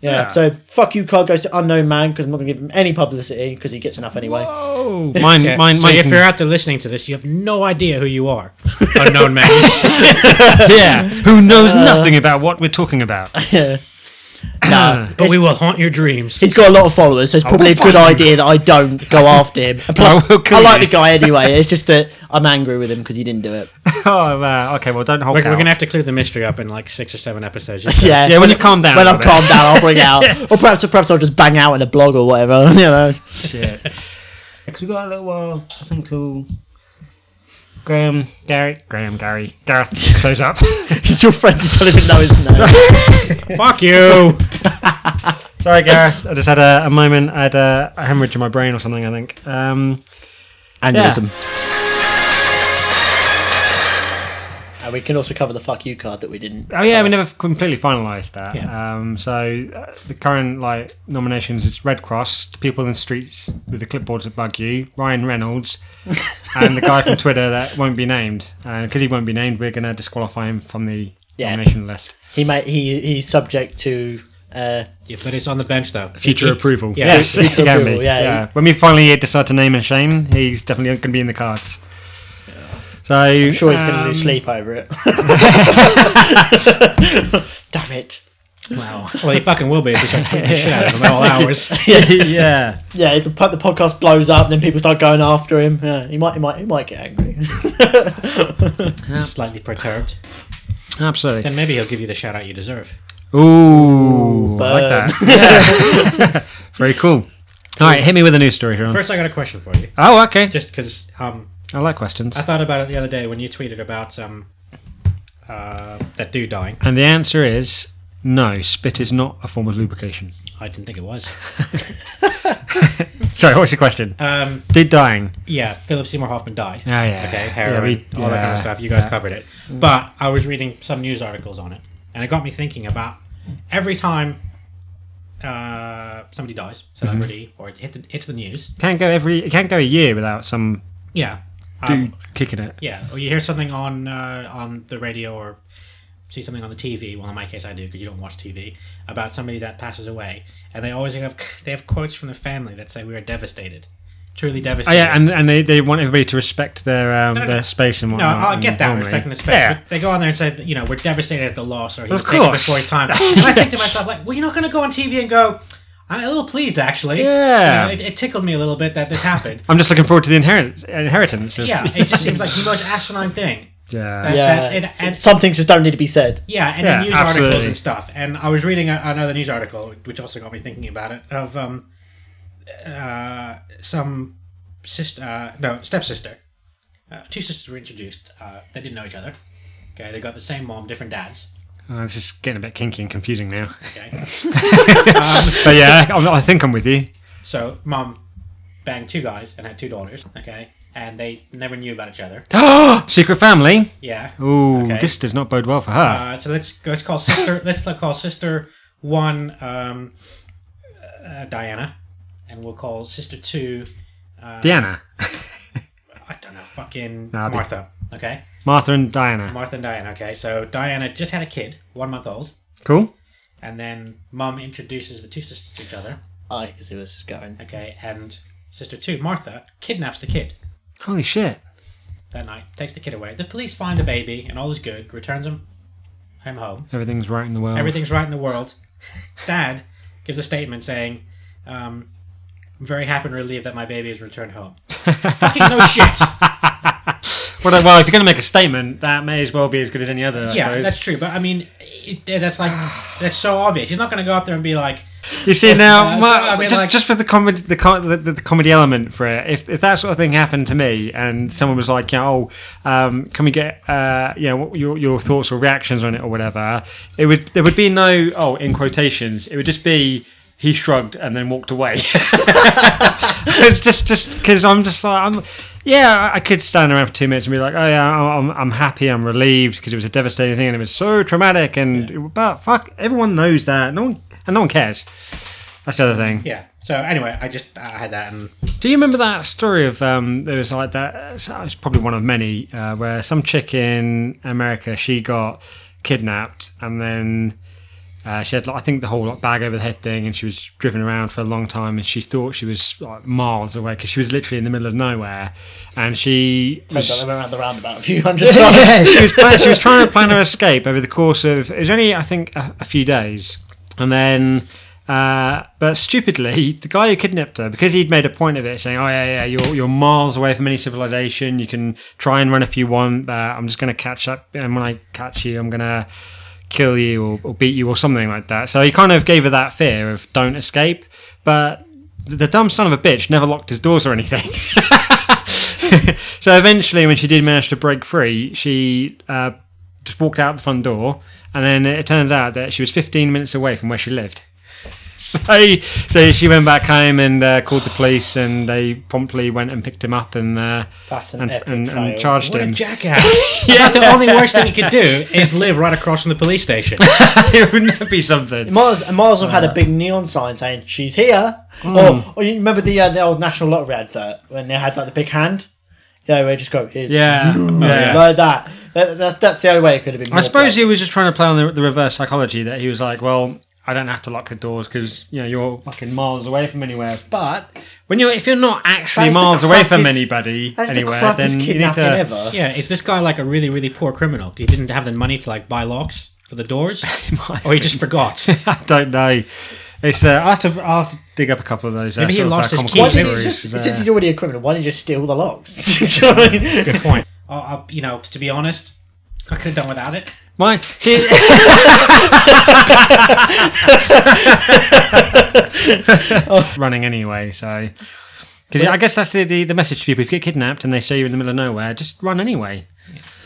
yeah, yeah. so fuck you, card goes to unknown man because I'm not going to give him any publicity because he gets enough anyway. Whoa. Mine, yeah. mine, so mine. If you're out there listening to this, you have no idea who you are, unknown man. yeah, who knows uh, nothing about what we're talking about. Yeah. No, but we will haunt your dreams. He's got a lot of followers, so it's probably a good idea that I don't go after him. And plus, no, I like the guy anyway. It's just that I'm angry with him because he didn't do it. Oh, man. Okay, well, don't hold out. We're going to have to clear the mystery up in like six or seven episodes. yeah, yeah, when you calm down. When I've calmed down, I'll bring it out. Or perhaps, perhaps I'll just bang out in a blog or whatever. You know? Shit. Because we've got a little while, I think, till... Graham, Gary, Graham, Gary, Gareth shows up. He's your friend. You don't even know his name. Fuck you. Sorry, Gareth. I just had a, a moment. I had a, a hemorrhage in my brain or something, I think. Um, Aneurysm. Yeah. And we can also cover the fuck you card that we didn't. Oh, yeah, cover. We never completely finalised that. Yeah. Um, so uh, the current like nominations is Red Cross, the people in the streets with the clipboards that bug you, Ryan Reynolds. And the guy from Twitter that won't be named, because uh, he won't be named, we're going to disqualify him from the yeah. nomination list. He might he he's subject to Uh, you put us on the bench, though. Future approval. Yeah. Yes, future approval. Yeah, yeah. When we finally decide to name and shame, he's definitely going to be in the cards. Yeah. So I'm sure he's um, going to lose sleep over it. Damn it! Wow. Well, he fucking will be if we start tweeting the shit out of him all hours. yeah, yeah, yeah. If the, the podcast blows up, and then people start going after him. Yeah, he might, he might, he might get angry. Yeah. Slightly perturbed. Absolutely. Then maybe he'll give you the shout out you deserve. Ooh, but... I like that. Yeah. Very cool. All right, hit me with a news story, Sean. First, I got a question for you. Oh, okay. Just because um, I like questions. I thought about it the other day when you tweeted about um, uh, that dude dying. And the answer is no. Spit is not a form of lubrication. I didn't think it was. Sorry, what was your question? Um, dude dying. Yeah, Philip Seymour Hoffman died. Oh, yeah. Okay, heroin, yeah, we, all yeah, that kind of stuff. You guys yeah. covered it. But I was reading some news articles on it, and it got me thinking about. Every time uh, somebody dies, celebrity, mm-hmm. or it hit the, hits the news, can't go every, it can't go a year without some yeah dude um, kicking it. Yeah, or you hear something on uh, on the radio or see something on the T V. Well, in my case, I do because you don't watch T V about somebody that passes away, and they always have they have quotes from the family that say we are devastated, truly devastated. Oh, yeah, and, and they, they want everybody to respect their um, no, no, their no. space and whatnot. No, I get that, family. Respecting the space. Yeah. They go on there and say, that, you know, we're devastated at the loss, or he well, was taken before his time. And I think to myself, like, well, you're not going to go on T V and go, I'm a little pleased, actually. Yeah. You know, it, it tickled me a little bit that this happened. I'm just looking forward to the inheritance. inheritance of, yeah, it just seems like the most asinine thing. Yeah. That, yeah. That, and, and, some things just don't need to be said. Yeah, and yeah, in news absolutely. articles and stuff. And I was reading a, another news article, which also got me thinking about it, of... um. Uh, some sister, uh, no, stepsister. Uh, two sisters were introduced. Uh, they didn't know each other. Okay, they got the same mom, different dads. Oh, it's just getting a bit kinky and confusing now. Okay. um, but yeah, I'm, I think I'm with you. So, mom banged two guys and had two daughters. Okay, and they never knew about each other. Oh, secret family. Yeah. Ooh, okay. This does not bode well for her. Uh, so let's let's call sister. let's call sister one, um, uh, Diana. And we'll call sister two... Uh, Diana. I don't know, fucking nah, Martha, be... okay? Martha and Diana. Martha and Diana, okay. So Diana just had a kid, one month old. Cool. And then mum introduces the two sisters to each other. I can see where this is going. Okay, and sister two, Martha, kidnaps the kid. Holy shit. That night, takes the kid away. The police find the baby, and all is good, returns him home. Everything's right in the world. Everything's right in the world. Dad gives a statement saying... Um, I'm very happy and relieved that my baby has returned home. Fucking no shit. Well, well, if you're going to make a statement, that may as well be as good as any other. I yeah, suppose. That's true. But I mean, it, that's like that's so obvious. He's not going to go up there and be like, you see now, uh, my, so, I mean, just, like, just for the comedy, the, the, the, the comedy element for it. If if that sort of thing happened to me, and someone was like, you know, oh, um, can we get, uh, you know, what, your your thoughts or reactions on it or whatever, it would there would be no oh in quotations. It would just be. He shrugged and then walked away. It's just just because I'm just like I'm, yeah I could stand around for two minutes and be like, oh yeah, I'm I'm happy, I'm relieved because it was a devastating thing and it was so traumatic and yeah. But fuck, everyone knows that, no one and no one cares. That's the other thing. Yeah. So anyway, I just I had that. And do you remember that story of um? There was like that. It's probably one of many uh, where some chick in America, she got kidnapped and then. Uh, she had, like, I think, the whole like, bag over the head thing, and she was driven around for a long time, and she thought she was like miles away because she was literally in the middle of nowhere, and she was, I went around the roundabout a few hundred times. Yeah, she was plan- she was trying to plan her escape over the course of it was only I think a, a few days, and then. Uh, but stupidly, the guy who kidnapped her, because he'd made a point of it, saying, "Oh yeah, yeah, you're you're miles away from any civilization. You can try and run if you want, but I'm just going to catch up, and when I catch you, I'm going to." Kill you or, or beat you or something like that. So he kind of gave her that fear of don't escape, but the dumb son of a bitch never locked his doors or anything. So eventually when she did manage to break free, she uh, just walked out the front door, and then it turns out that she was fifteen minutes away from where she lived. So, so she went back home and uh, called the police, and they promptly went and picked him up and uh, That's an and, epic and, and charged what him. What a jackass! Yeah, the only worst thing he could do is live right across from the police station. It would be something. Miles, Miles uh, had a big neon sign saying "She's here." Mm. Or, or you remember the uh, the old National Lottery advert when they had like the big hand? Yeah, where you just go, it's yeah, yeah, like that. that. That's that's the only way it could have been. I suppose play. He was just trying to play on the, the reverse psychology that he was like, well. I don't have to lock the doors because, you know, you're fucking miles away from anywhere. But when you're, if you're not actually miles crappest, away from anybody anywhere, the then you need to. Ever. Yeah, is this guy like a really, really poor criminal? He didn't have the money to like buy locks for the doors, or he just forgot. I don't know. It's uh, I have to, I have to dig up a couple of those. Uh, Maybe he lost his keys. Since he's already a criminal, why didn't you just steal the locks? Good point. I'll, I'll, you know, to be honest, I could have done without it. Mine. Running anyway, so because yeah, I guess that's the, the, the message to people: if you get kidnapped and they say you're in the middle of nowhere, just run anyway.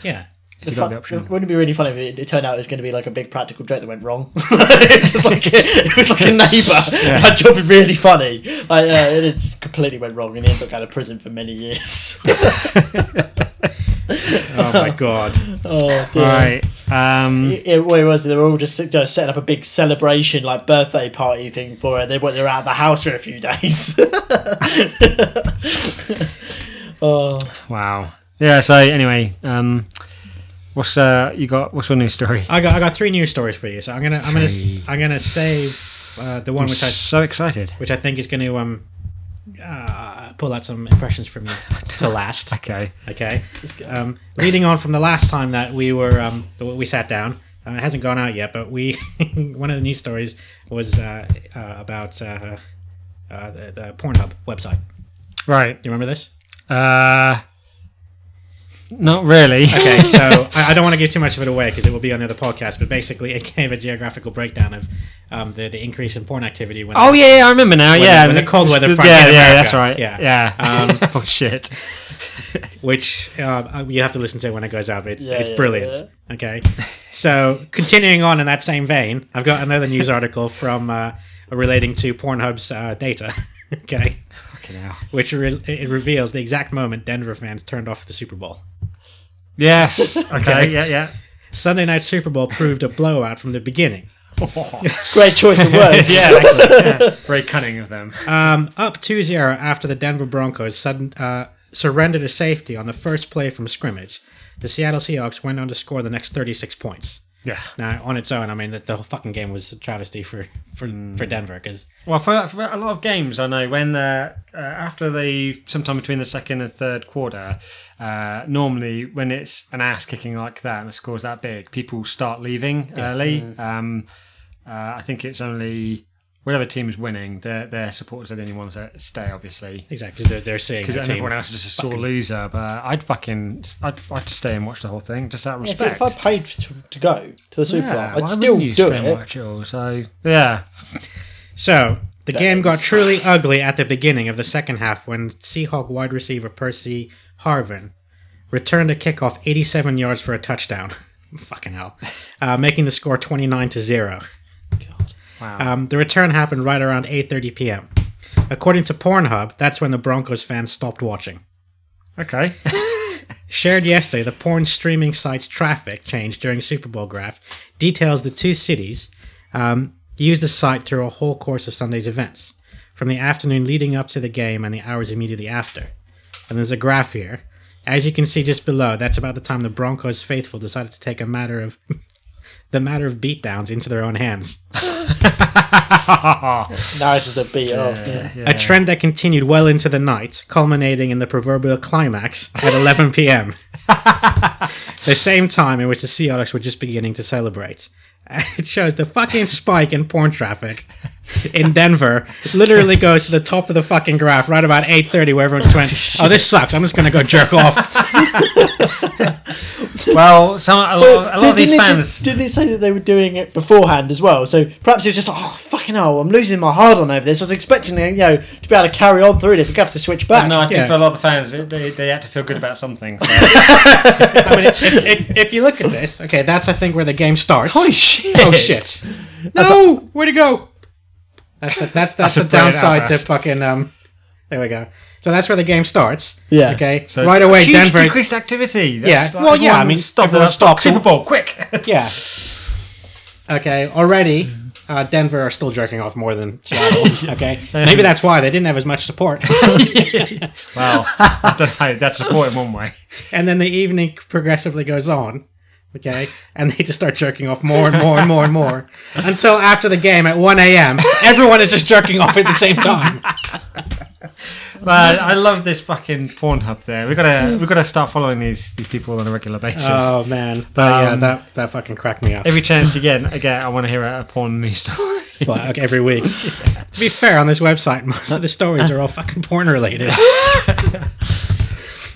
Yeah. If you got the option. It wouldn't be really funny if it, it turned out it was going to be like a big practical joke that went wrong. It was like a, it was like a neighbour. Yeah. That job would be really funny. Like, uh, it just completely went wrong and he ends up out of prison for many years. Oh my god. Oh dear. Right. Um, it, it, what it was, they were all just, you know, setting up a big celebration, like birthday party thing for her. They were, they were out of the house for a few days. Oh wow. Yeah. So anyway, um, what's uh, you got? What's your news story? I got I got three news stories for you. So I'm gonna three. I'm gonna I'm gonna save uh, the one I'm which so I so excited, which I think is going to um. Uh, pull out some impressions from you to last. Okay. Okay. Um, leading on from the last time that we were um, we sat down, uh, it hasn't gone out yet, but we one of the news stories was uh, uh, about uh, uh, the, the Pornhub website. Right. Do you remember this? Uh, not really. Okay. So I, I don't want to give too much of it away because it will be on the other podcast. But basically, it gave a geographical breakdown of. Um, the the increase in porn activity. When oh yeah, yeah, I remember now. When, yeah, when the cold weather. Front yeah, yeah, that's right. Yeah, yeah. Um, oh shit. Which uh, you have to listen to it when it goes up. It's yeah, it's yeah, brilliant. Yeah. Okay. So continuing on in that same vein, I've got another news article from uh, relating to Pornhub's uh, data. Okay. Fucking hell. Which re- it reveals the exact moment Denver fans turned off the Super Bowl. Yes. Okay. Yeah. Yeah. Sunday night Super Bowl proved a blowout from the beginning. Oh, great choice of words. Yeah, actually, yeah. Very cunning of them. Um, up two zero after the Denver Broncos sudden, uh, surrendered a safety on the first play from scrimmage. The Seattle Seahawks went on to score the next thirty-six points. Yeah. Now, on its own, I mean, the, the whole fucking game was a travesty for, for, mm. for Denver. Cause well, for, for a lot of games, I know, when uh, uh, after the, sometime between the second and third quarter, uh, normally when it's an ass kicking like that and the score's that big, people start leaving yeah. early. Mm. Um, uh, I think it's only... Whatever team is winning, their their supporters are the only ones that stay, obviously. Exactly, because they're, they're seeing because everyone else is just a sore loser. But I'd fucking I'd, I'd stay and watch the whole thing just out of respect. Yeah, if I paid to, to go to the Super Bowl, yeah, I'd still do stay it. And watch it all, so yeah. So the that game is. Got truly ugly at the beginning of the second half when Seahawk wide receiver Percy Harvin returned a kickoff eighty-seven yards for a touchdown. Fucking hell, uh, making the score twenty-nine to zero. Wow. Um, the return happened right around eight thirty p.m. According to Pornhub, that's when the Broncos fans stopped watching. Okay. Shared yesterday, the porn streaming site's traffic change during Super Bowl graph details the two cities um, used the site through a whole course of Sunday's events, from the afternoon leading up to the game and the hours immediately after. And there's a graph here. As you can see just below, that's about the time the Broncos faithful decided to take a matter of... the matter of beatdowns into their own hands. Now it's just a beat yeah, off. Yeah. Yeah. A trend that continued well into the night, culminating in the proverbial climax at eleven p.m. The same time in which the Seahawks were just beginning to celebrate. It shows the fucking spike in porn traffic in Denver literally goes to the top of the fucking graph right about eight thirty where everyone just went, oh, this sucks. I'm just going to go jerk off. Well, some a lot, well, a lot of these fans... It, didn't it say that they were doing it beforehand as well? So perhaps it was just like, oh, fucking hell, I'm losing my hard-on over this. I was expecting, you know, to be able to carry on through this. I'm going to have to switch back. Well, no, I think yeah. for a lot of the fans, they, they had to feel good about something. So. I mean, if, if, if you look at this, okay, that's, I think, where the game starts. Holy shit. Oh, shit. No! Where to go? That's the, that's, that's that's the downside to fucking... Um, there we go. So that's where the game starts. Yeah. Okay. So right away, huge Denver increased activity. That's yeah. Like, well, yeah. I mean, stop the stop Super Bowl quick. Yeah. Okay. Already, uh, Denver are still jerking off more than Seattle. Okay. Maybe that's why they didn't have as much support. Well, I don't know. That's support in one way. And then the evening progressively goes on. Okay, and they just start jerking off more and more and more and more until after the game at one a.m. everyone is just jerking off at the same time. Man, I love this fucking Pornhub there. We gotta we gotta start following these these people on a regular basis. Oh man, but um, yeah, that that fucking cracked me up. Every chance again, again, I want to hear a porn news story. Well, like every week. Yeah. To be fair, on this website, most of the stories are all fucking porn related.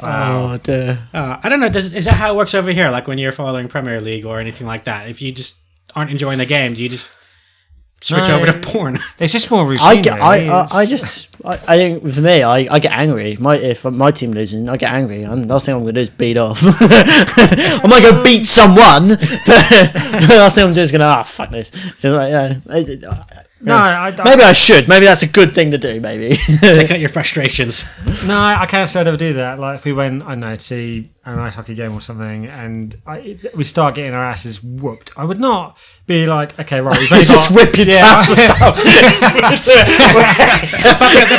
Wow. Oh dear. Uh, I don't know. Does, is that how it works over here? Like when you're following Premier League or anything like that, if you just aren't enjoying the game, do you just switch no, over to porn? It's just more routine. I get, I, I, I just, I, I think for me, I, I get angry. My if my team losing, I get angry. And last thing I'm gonna do is beat off. I might go beat someone, but the last thing I'm doing is gonna ah oh, fuck this. Just like yeah. Uh, No, I, I, maybe I should. Maybe that's a good thing to do. Maybe take out your frustrations. No, I can't say I'd ever do that. Like if we went, I don't know, to an ice hockey game or something, and I, we start getting our asses whooped, I would not be like, okay, right, we just our, whip your yeah, ass. Yeah. the, the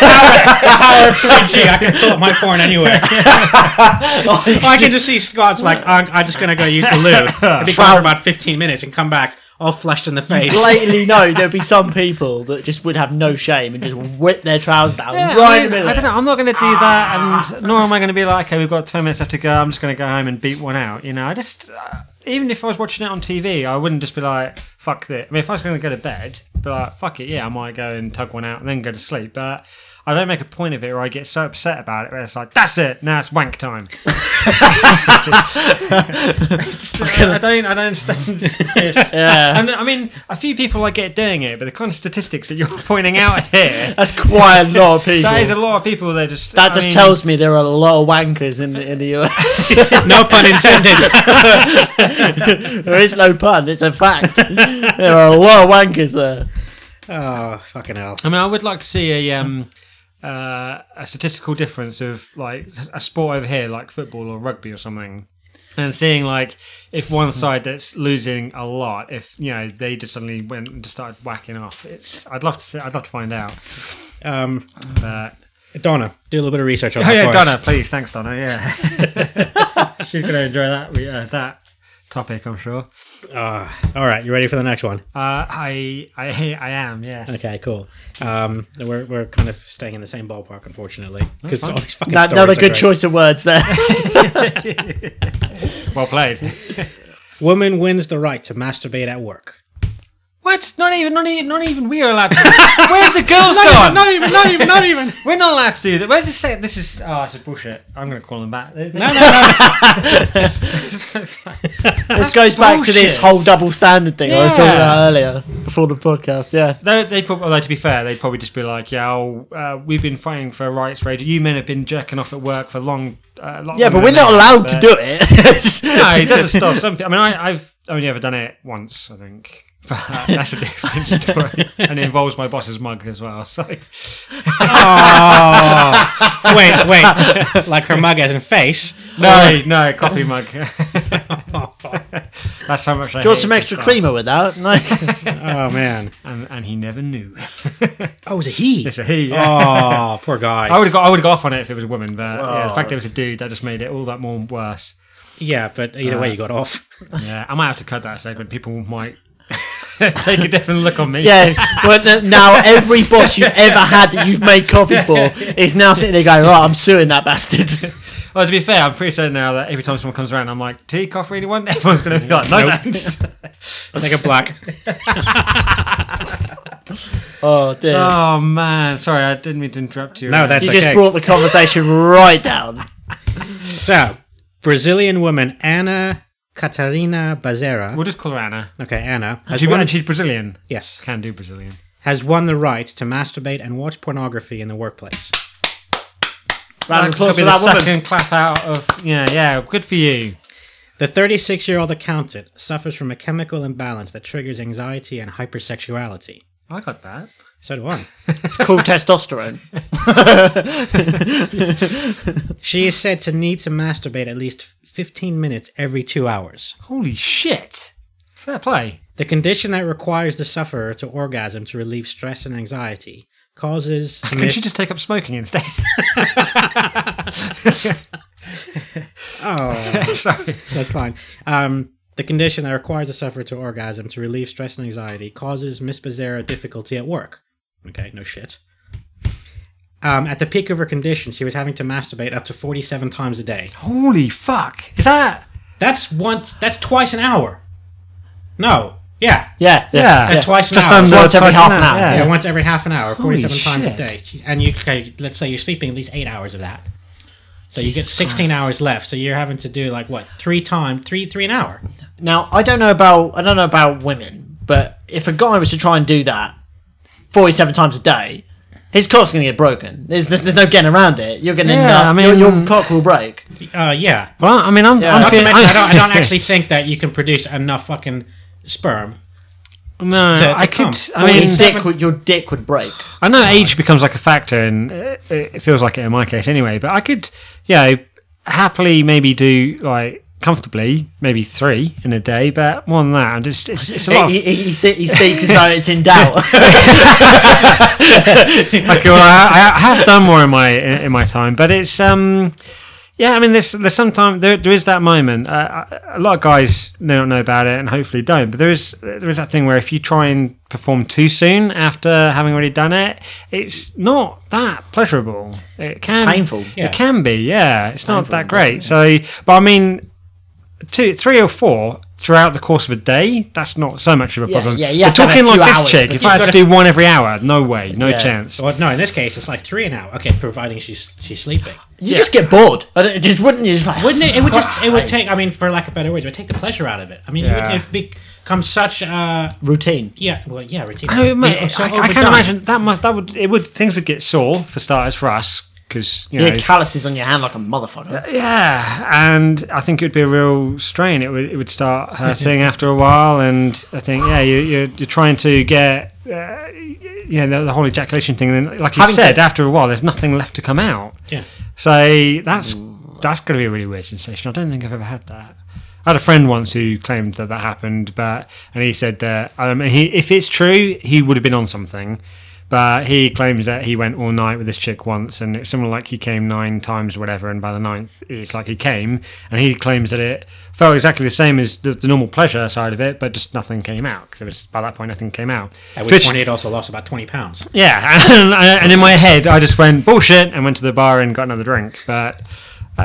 power of three G. I can pull up my porn anywhere. I can just, just see Scott's like, I'm, I'm just gonna go use the loo. I'll be gone for about fifteen minutes and come back. All flushed in the face. You blatantly know there'd be some people that just would have no shame and just whip their trousers down yeah, right I mean, in the middle. I don't know. I'm not going to do that, and nor am I going to be like, okay, we've got twenty minutes left to go. I'm just going to go home and beat one out. You know, I just uh, even if I was watching it on T V, I wouldn't just be like, fuck this. I mean, if I was going to go to bed, I'd be like, fuck it, yeah, I might go and tug one out and then go to sleep. But I don't make a point of it, or I get so upset about it where it's like, that's it. Now it's wank time. Just, I, I don't I don't understand this. Yeah. And I mean, a few people I get doing it, but the kind of statistics that you're pointing out here, that's quite a lot of people. That is a lot of people. They just that I just mean, tells me there are a lot of wankers in the, in the U S. No pun intended. There is no pun. It's a fact. There are a lot of wankers there. Oh fucking hell! I mean, I would like to see a um. Uh, a statistical difference of like a sport over here like football or rugby or something, and seeing like if one side that's losing a lot, if you know they just suddenly went and just started whacking off. It's I'd love to see, I'd love to find out. Um, but Donna, do a little bit of research on that. Oh yeah, Donna, please, thanks, Donna. Yeah, she's gonna enjoy that uh, that topic, I'm sure. Uh, all right, you ready for the next one? Uh, I, I I am, yes. Okay, cool. Um, we're we're kind of staying in the same ballpark, unfortunately, because all these fucking that, stories another good great. Choice of words there. Well played. Woman wins the right to masturbate at work. What? Not even, not even, not even. We are allowed to. Where's the girls not gone? Even, not even, not even, not even. We're not allowed to do that. Where's this? Set? This is. Oh, this is bullshit. I'm going to call them back. No, no, no. This goes back bullshit. To this whole double standard thing yeah. I was talking about earlier before the podcast. Yeah. They, they probably, although to be fair, they'd probably just be like, "Yeah, oh, uh, we've been fighting for rights for ages. You men have been jerking off at work for long. Uh, long yeah, but we're not allowed to do it. No, it doesn't stop. Some, I mean, I, I've only ever done it once, I think. But that's a different story, and it involves my boss's mug as well. So, oh, wait, wait, like her mug as in face? No, no, coffee mug. That's how much. Do I you want some extra class. Creamer with that? No. Oh man, and and he never knew. Oh, it was a he. It's a he. Yeah. Oh, poor guy. I would have got, I would have got off on it if it was a woman, but oh. yeah, the fact that it was a dude that just made it all that more worse. Yeah, but either uh, way, you got off. Yeah, I might have to cut that segment. People might. Take a different look on me. Yeah, but now every boss you've ever had that you've made coffee for is now sitting there going, "Oh, I'm suing that bastard." Well, to be fair, I'm pretty certain now that every time someone comes around, I'm like, "Tea, coffee, anyone?" Everyone's going to be like, "No, nope. Thanks." I'll take a black. Oh dear. Oh man, sorry, I didn't mean to interrupt you. No, right. That's you okay. Just brought the conversation right down. So, Brazilian woman Ana. Catarina Bezerra. We'll just call her Anna. Okay, Anna. Has she won, and she's Brazilian. Yes. Can do Brazilian. Has won the right to masturbate and watch pornography in the workplace. Round of applause for that woman. Second clap out of... Yeah, yeah, good for you. The thirty-six-year-old accountant suffers from a chemical imbalance that triggers anxiety and hypersexuality. I got that. So do I. It's called testosterone. She is said to need to masturbate at least fifteen minutes every two hours. Holy shit. Fair play. The condition that requires the sufferer to orgasm to relieve stress and anxiety causes... Can missed... she just take up smoking instead? Oh. Sorry. That's fine. Um, The condition that requires the sufferer to orgasm to relieve stress and anxiety causes Miss Becerra difficulty at work. Okay, no shit. Um, at the peak of her condition, she was having to masturbate up to forty-seven times a day. Holy fuck! Is that? That's once. That's twice an hour. No. Yeah. Yeah. Yeah. yeah. That's yeah. twice an Just hour. Just once, once every half an hour. hour. Yeah. yeah. Once every half an hour, Holy forty-seven shit. times a day. And you, okay, let's say you're sleeping at least eight hours of that. So you Jesus get sixteen Christ. hours left. So you're having to do like what three time three three an hour. Now I don't know about I don't know about women, but if a guy was to try and do that forty-seven times a day, his cock's going to get broken. There's, there's there's no getting around it. You're going to end up... I mean, your, your cock will break. Uh, yeah. Well, I mean, I'm... Yeah. I'm Not feeling, to mention, I'm, I, don't, I don't actually think that you can produce enough fucking sperm. No, to, to I come. could... I mean, your dick, would, your dick would break. I know oh, age becomes like a factor, and it feels like it in my case anyway, but I could, you know, happily maybe do, like... comfortably maybe three in a day, but more than that, I'm just it's, it's a lot. He, he, he speaks as though it's in doubt. Okay, well, I, I have done more in my in my time, but it's um yeah. I mean, there's there's sometimes there there is that moment. Uh, a lot of guys they don't know about it, and hopefully don't. But there is there is that thing where if you try and perform too soon after having already done it, it's not that pleasurable. It can it's painful. Yeah. It can be. Yeah, it's, it's not that great. Yeah. So, but I mean. Two, three or four throughout the course of a day, that's not so much of a problem. Yeah, yeah, yeah. We're talking like this chick, if I had to do one every hour, no way, no yeah. chance. Well, no, in this case, it's like three an hour. Okay, providing she's she's sleeping. You yeah. just get bored. I just wouldn't you? Just like, wouldn't it? It would just. It would take. I mean, for lack of better words, it would take the pleasure out of it. I mean, yeah. it would it'd become such uh, routine. Yeah. Well, yeah, routine. I, mean, I, so I, I can't imagine that must. That would. It would. Things would get sore for starters for us. Because you, you know, had calluses on your hand like a motherfucker. Yeah, and I think it would be a real strain. It would it would start hurting after a while, and I think yeah, you, you're you're trying to get uh, you know the, the whole ejaculation thing. And then, like you Having said, to- after a while, there's nothing left to come out. Yeah. So that's that's going to be a really weird sensation. I don't think I've ever had that. I had a friend once who claimed that that happened, but and he said that um, he, if it's true, he would have been on something. But he claims that he went all night with this chick once, and it's something like he came nine times or whatever, and by the ninth, it's like he came, and he claims that it felt exactly the same as the, the normal pleasure side of it, but just nothing came out, because by that point, nothing came out. At which, which point, he had also lost about twenty pounds. Yeah, and, and in my head, I just went, bullshit, and went to the bar and got another drink, but... Uh,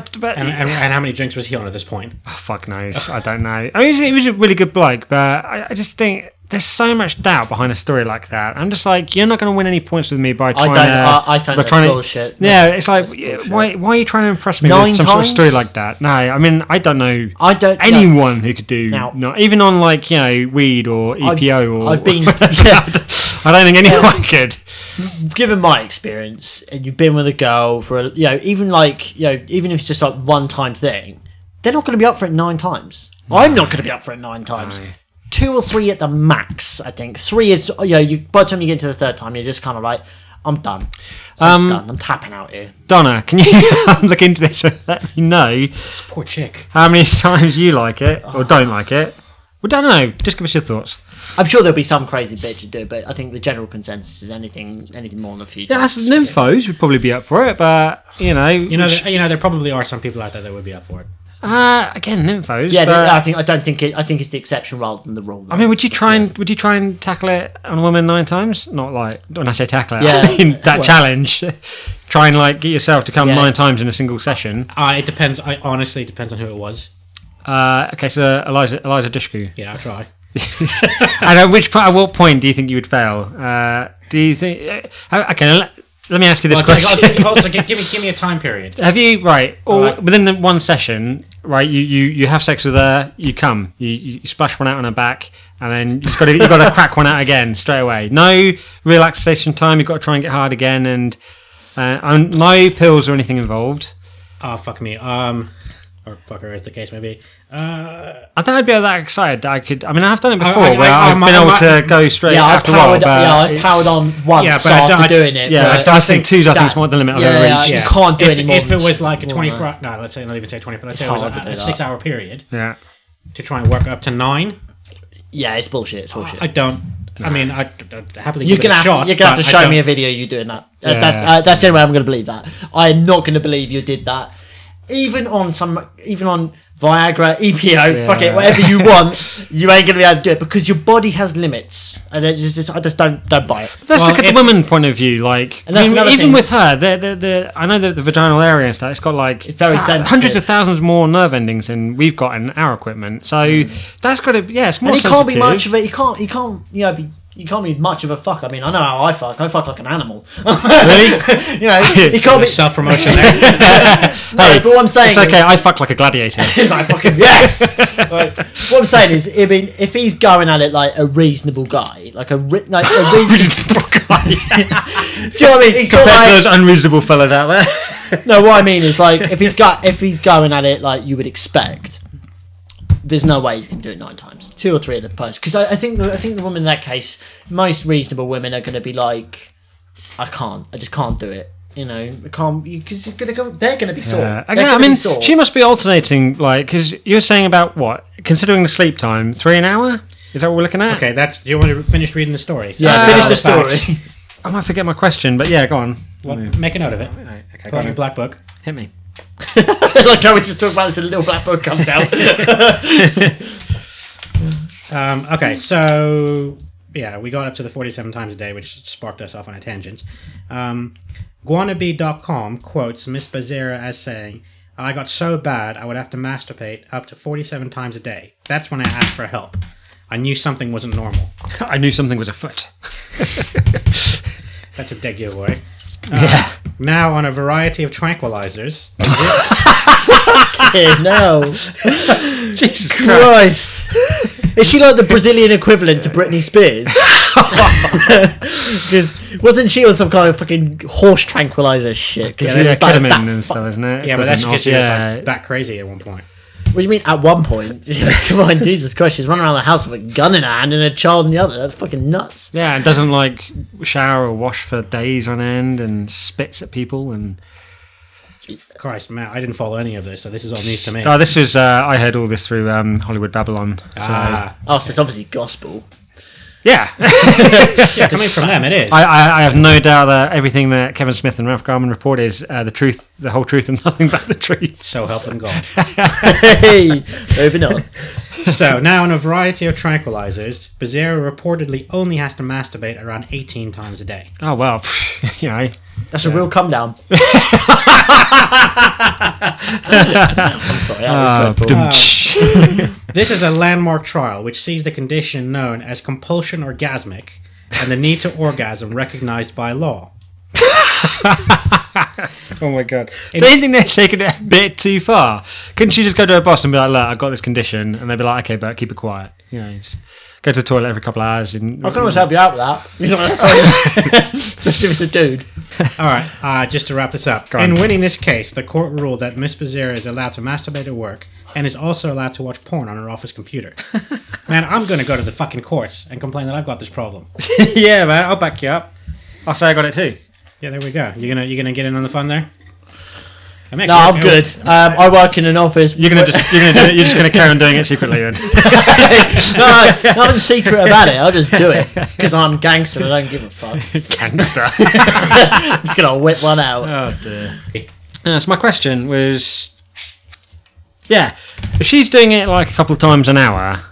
I, but, and, and, and how many drinks was he on at this point? Oh, fuck knows. I don't know. I mean, he was a really good bloke, but I, I just think... There's so much doubt behind a story like that. I'm just like, you're not going to win any points with me by trying I don't, to... I, I think that's trying bullshit. To, yeah, it's like, why, why are you trying to impress me Nine with some times? Sort of story like that? No, I mean, I don't know I don't anyone know. who could do... Now, not, even on, like, you know, weed or E P O I've, or... I've been... Yeah. I don't think anyone yeah. could. Given my experience, and you've been with a girl for, a, you know, even like, you know, even if it's just like one-time thing, they're not going to be up for it nine times. No. I'm not going to be up for it nine times. No. Two or three at the max, I think. Three is, you know, you, by the time you get into the third time, you're just kind of like, I'm done. I'm um, done. I'm tapping out here. Donna, can you look into this and let me know? This poor chick. How many times you like it or don't like it? Well, don't know. Just give us your thoughts. I'm sure there'll be some crazy bitch to do, but I think the general consensus is anything, anything more than a few. Yeah, that's nymphos would probably be up for it, but you know, you know, there, you know, there probably are some people out there that would be up for it. Uh, again, nymphos. Yeah, but I think I don't think it. I think it's the exception rather than the rule. Though. I mean, would you try and yeah. would you try and tackle it on a woman nine times? Not like when I say tackle it, yeah. I mean that well, challenge. Try and like get yourself to come yeah. nine times in a single session. Uh, it depends. I honestly it depends on who it was. Uh, okay, so Eliza Eliza Dushku. Yeah, I'll try. And at which point, at what point do you think you would fail? Uh, do you think? Uh, okay. Let me ask you this well, question. I'll, I'll, also, give, give, me, give me a time period. Have you, right, or right. within the one session, right, you, you, you have sex with her, you come, you, you splash one out on her back, and then you've got to, you've got to crack one out again straight away. No relaxation time, you've got to try and get hard again, and uh, no pills or anything involved. Oh, fuck me. Um... Or fucker, as the case may be. Uh, I think I'd be that excited that I could. I mean, I've done it before. I, I, where I, I've I, been I, able I, to go straight. Yeah, after I've powered. A while, yeah, I've powered on once yeah, so after doing it. Yeah, I, I think two's. I think it's more the limit. Yeah, I've yeah, reached. yeah, you can't do if, anymore. If it was like a twenty-four, hour, no, let's say not even say twenty-four. Let's it's say it was a, a six-hour period. Yeah. To try and work up to nine. Yeah, it's bullshit. It's bullshit. I don't. I mean, I happily you're give it a shot. To, you're gonna have to show me a video you doing that. That's the only way I'm gonna believe that. I am not gonna believe you did that. Even on some, even on Viagra, E P O, yeah. fuck it, whatever you want, you ain't gonna be able to do it because your body has limits, and it just, I just don't don't buy it. Let's well, look at if, the woman point of view, like and that's I mean, even with her, the the the I know that the vaginal area and stuff, it's got like it's very th- hundreds of thousands more nerve endings than we've got in our equipment, so mm. that's got to yeah, it's more. And he can't be much of it. He can't. He can't. You know. Be, You can't be much of a fuck. I mean, I know how I fuck. I fuck like an animal. Really? You know, you can't be self promotion there. No, hey, but what I'm saying, it's okay. Is, I fuck like a gladiator. Like fucking yes. Right. What I'm saying is, I mean, if he's going at it like a reasonable guy, like a re- like a reasonable guy. Do you know what I mean? He's compared not like, to those unreasonable fellas out there. No, what I mean is, like, if he's got, if he's going at it like you would expect. There's no way he's going to do it nine times. Two or three of them post. Because I, I think the, I think the woman in that case, most reasonable women are going to be like, I can't. I just can't do it. You know, I can't. Because they're going to be sore. Yeah. Gonna, I mean, be sore. She must be alternating, like, because you're saying about what? Considering the sleep time, three an hour? Is that what we're looking at? Okay, that's. Do you want to finish reading the story? So yeah, finish the story. I might forget my question, but yeah, go on. Well, make a note of it. Right, okay, go on your black book. Hit me. Like how we just talk about this and a little black book comes out. um, okay, so yeah, we got up to the forty-seven times a day, which sparked us off on a tangent. Um, Guanabee dot com quotes Miss Bazira as saying, I got so bad I would have to masturbate up to forty-seven times a day. That's when I asked for help. I knew something wasn't normal. I knew something was afoot. That's a dead giveaway. Uh, yeah. Now on a variety of tranquilizers. Fucking hell. Jesus Christ. Christ. Is she like the Brazilian equivalent to Britney Spears? Because wasn't she on some kind of fucking horse tranquilizer shit? Because yeah, she was like that and stuff, fu- isn't it? Yeah, but that's because she was like that crazy at one point. What do you mean at one point? Come on, Jesus Christ, she's running around the house with a gun in her hand and a child in the other. That's fucking nuts. Yeah, and doesn't like shower or wash for days on end and spits at people and... Christ, Matt, I didn't follow any of this, so this is all news to me. Oh, this is, uh, I heard all this through um, Hollywood Babylon. Ah. So. Oh, so it's obviously gospel. Yeah. Yeah, coming from them, it is. I, I, I have no doubt that everything that Kevin Smith and Ralph Garman report is uh, the truth, the whole truth, and nothing but the truth. So help them God. Hey, moving on. So now on a variety of tranquilizers, Bezerra reportedly only has to masturbate around eighteen times a day. Oh, well, you know. That's yeah. a real come down. I'm sorry, that was dreadful. Uh, This is a landmark trial which sees the condition known as compulsion orgasmic and the need to orgasm recognized by law. Oh my god. In- Don't you think they're taking it a bit too far? Couldn't she just go to her boss and be like, look, I've got this condition, and they'd be like, okay, but keep it quiet. You know, just go to the toilet every couple of hours. And- I can always help you out with that. Especially if it's a dude. Alright, uh, just to wrap this up. In winning this case, the court ruled that Miss Bezerra is allowed to masturbate at work and is also allowed to watch porn on her office computer. Man, I'm going to go to the fucking courts and complain that I've got this problem. Yeah, man, I'll back you up. I'll say I got it too. Yeah, there we go. You're gonna you're gonna get in on the fun there. I mean, no, I'm good. Um, I work in an office. You're gonna just you're gonna do it. You're just gonna carry on doing it secretly. Then. No, nothing secret about it. I'll just do it because I'm gangster. And I don't give a fuck. Gangster. I'm just gonna whip one out. Oh dear. Uh, so my question was, yeah, if she's doing it like a couple of times an hour,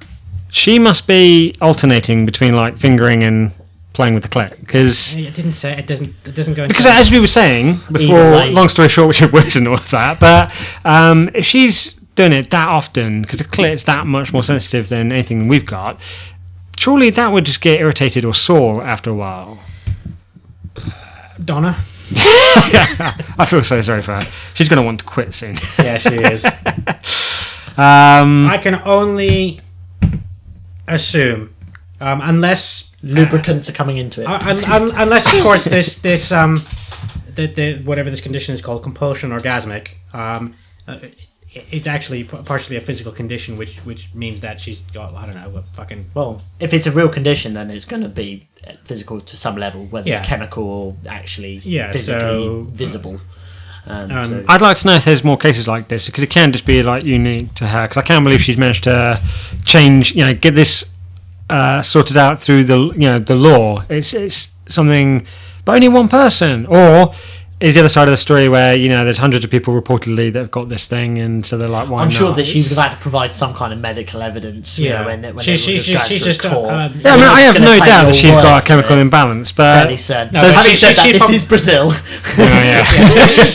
she must be alternating between like fingering and. Playing with the clit because it didn't say it doesn't it doesn't go into because as we were saying before. Long story short, which it works and all of that, but um, if she's doing it that often because the clit's that much more sensitive than anything we've got, surely that would just get irritated or sore after a while. Donna. I feel so sorry for her. She's going to want to quit soon. Yeah, she is. um, I can only assume um, unless. Lubricants uh, are coming into it, uh, un, un, unless, of course, this this um, the, the whatever this condition is called, compulsion orgasmic. Um, uh, it, it's actually p- partially a physical condition, which which means that she's got I don't know what fucking. Well, if it's a real condition, then it's going to be physical to some level, whether yeah. it's chemical or actually yeah, physically so, visible. Um, um, so. I'd like to know if there's more cases like this because it can just be like unique to her. Because I can't believe she's managed to change, you know, get this. Uh, sorted out through the you know the law. It's it's something, but only one person, or is the other side of the story where, you know, there's hundreds of people reportedly that have got this thing, and so they're like, why I'm not? Sure that she would have had to provide some kind of medical evidence, you yeah. know, when, when she, she, she, she's just um, yeah, I mean, I have no doubt that she's got a chemical imbalance, but... Fairly certain. No, but she, said she, that, she this prob- is Brazil. Oh, yeah.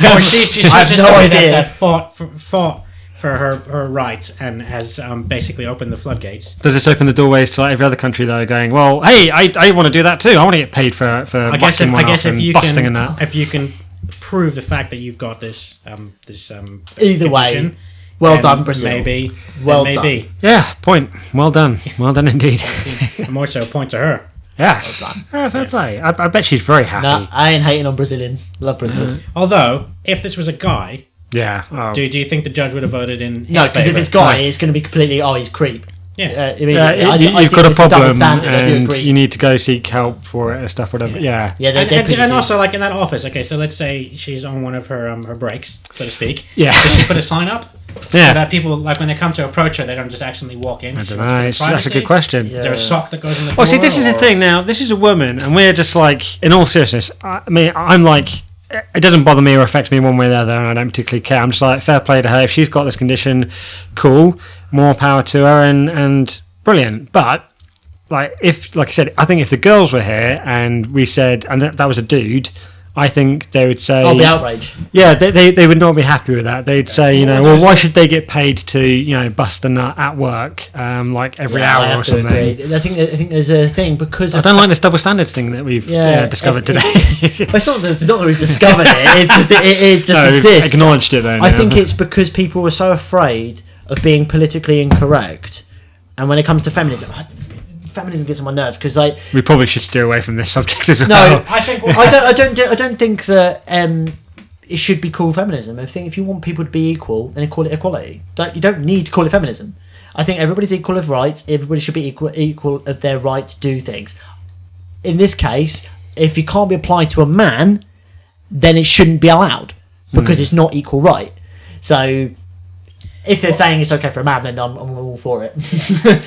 yeah. Or she, she, she's I have just no idea. That, that fought for, fought for her, her rights and has um, basically opened the floodgates. Does this open the doorways to like every other country, though, going, well, hey, I I want to do that too. I want to get paid for, for I guess if, one I guess if you busting can, and that. If you can... prove the fact that you've got this um this um either condition. Way well and done Brazil maybe well maybe done. Yeah point well done well done indeed and more so point to her. Yes, well done. Oh, yeah. Play. I, I bet she's very happy. No, I ain't hating on Brazilians, love Brazil. Mm-hmm. Although if this was a guy, yeah oh. do, do you think the judge would have voted in his no because if it's guy no. it's going to be completely oh he's creep. Yeah, uh, I mean, uh, I, you, I you've got a problem, and you need to go seek help for it and stuff, whatever. Yeah, yeah. yeah and, and, and also, like in that office. Okay, so let's say she's on one of her um, her breaks, so to speak. Yeah. Does she put a sign up? Yeah. So that people, like when they come to approach her, they don't just accidentally walk in. I don't know. That's a good question. Yeah. Is there a sock that goes in the? Well, oh, see, this or? Is the thing. Now, this is a woman, and we're just like, in all seriousness, I mean, I'm like. It doesn't bother me or affect me one way or the other, and I don't particularly care. I'm just like, fair play to her. If she's got this condition, cool, more power to her, and, and brilliant. But like if, like I said, I think if the girls were here and we said, and that, that was a dude, I think they would say, "I'll be outraged." Yeah, they, they they would not be happy with that. They'd say, you know, well, why should they get paid to, you know, bust a nut at work, um, like every yeah, hour or something? Agree. I think I think there's a thing because I don't like this double standards thing that we've yeah, yeah, discovered it, today. It's, well, it's not that, it's not that we've discovered it. It's just that it, it just no, exists. We've acknowledged it though. I now. think it's because people were so afraid of being politically incorrect, and when it comes to feminism. I, Feminism gets on my nerves because, like, we probably should steer away from this subject as well. No, I think well, I don't, I don't, I don't think that um, it should be called feminism. I think if you want people to be equal, then call it equality. Don't, you don't need to call it feminism. I think everybody's equal of rights. Everybody should be equal, equal of their right to do things. In this case, if it can't be applied to a man, then it shouldn't be allowed because mm. it's not equal right. So, if they're well, saying it's okay for a man, then I'm, I'm all for it.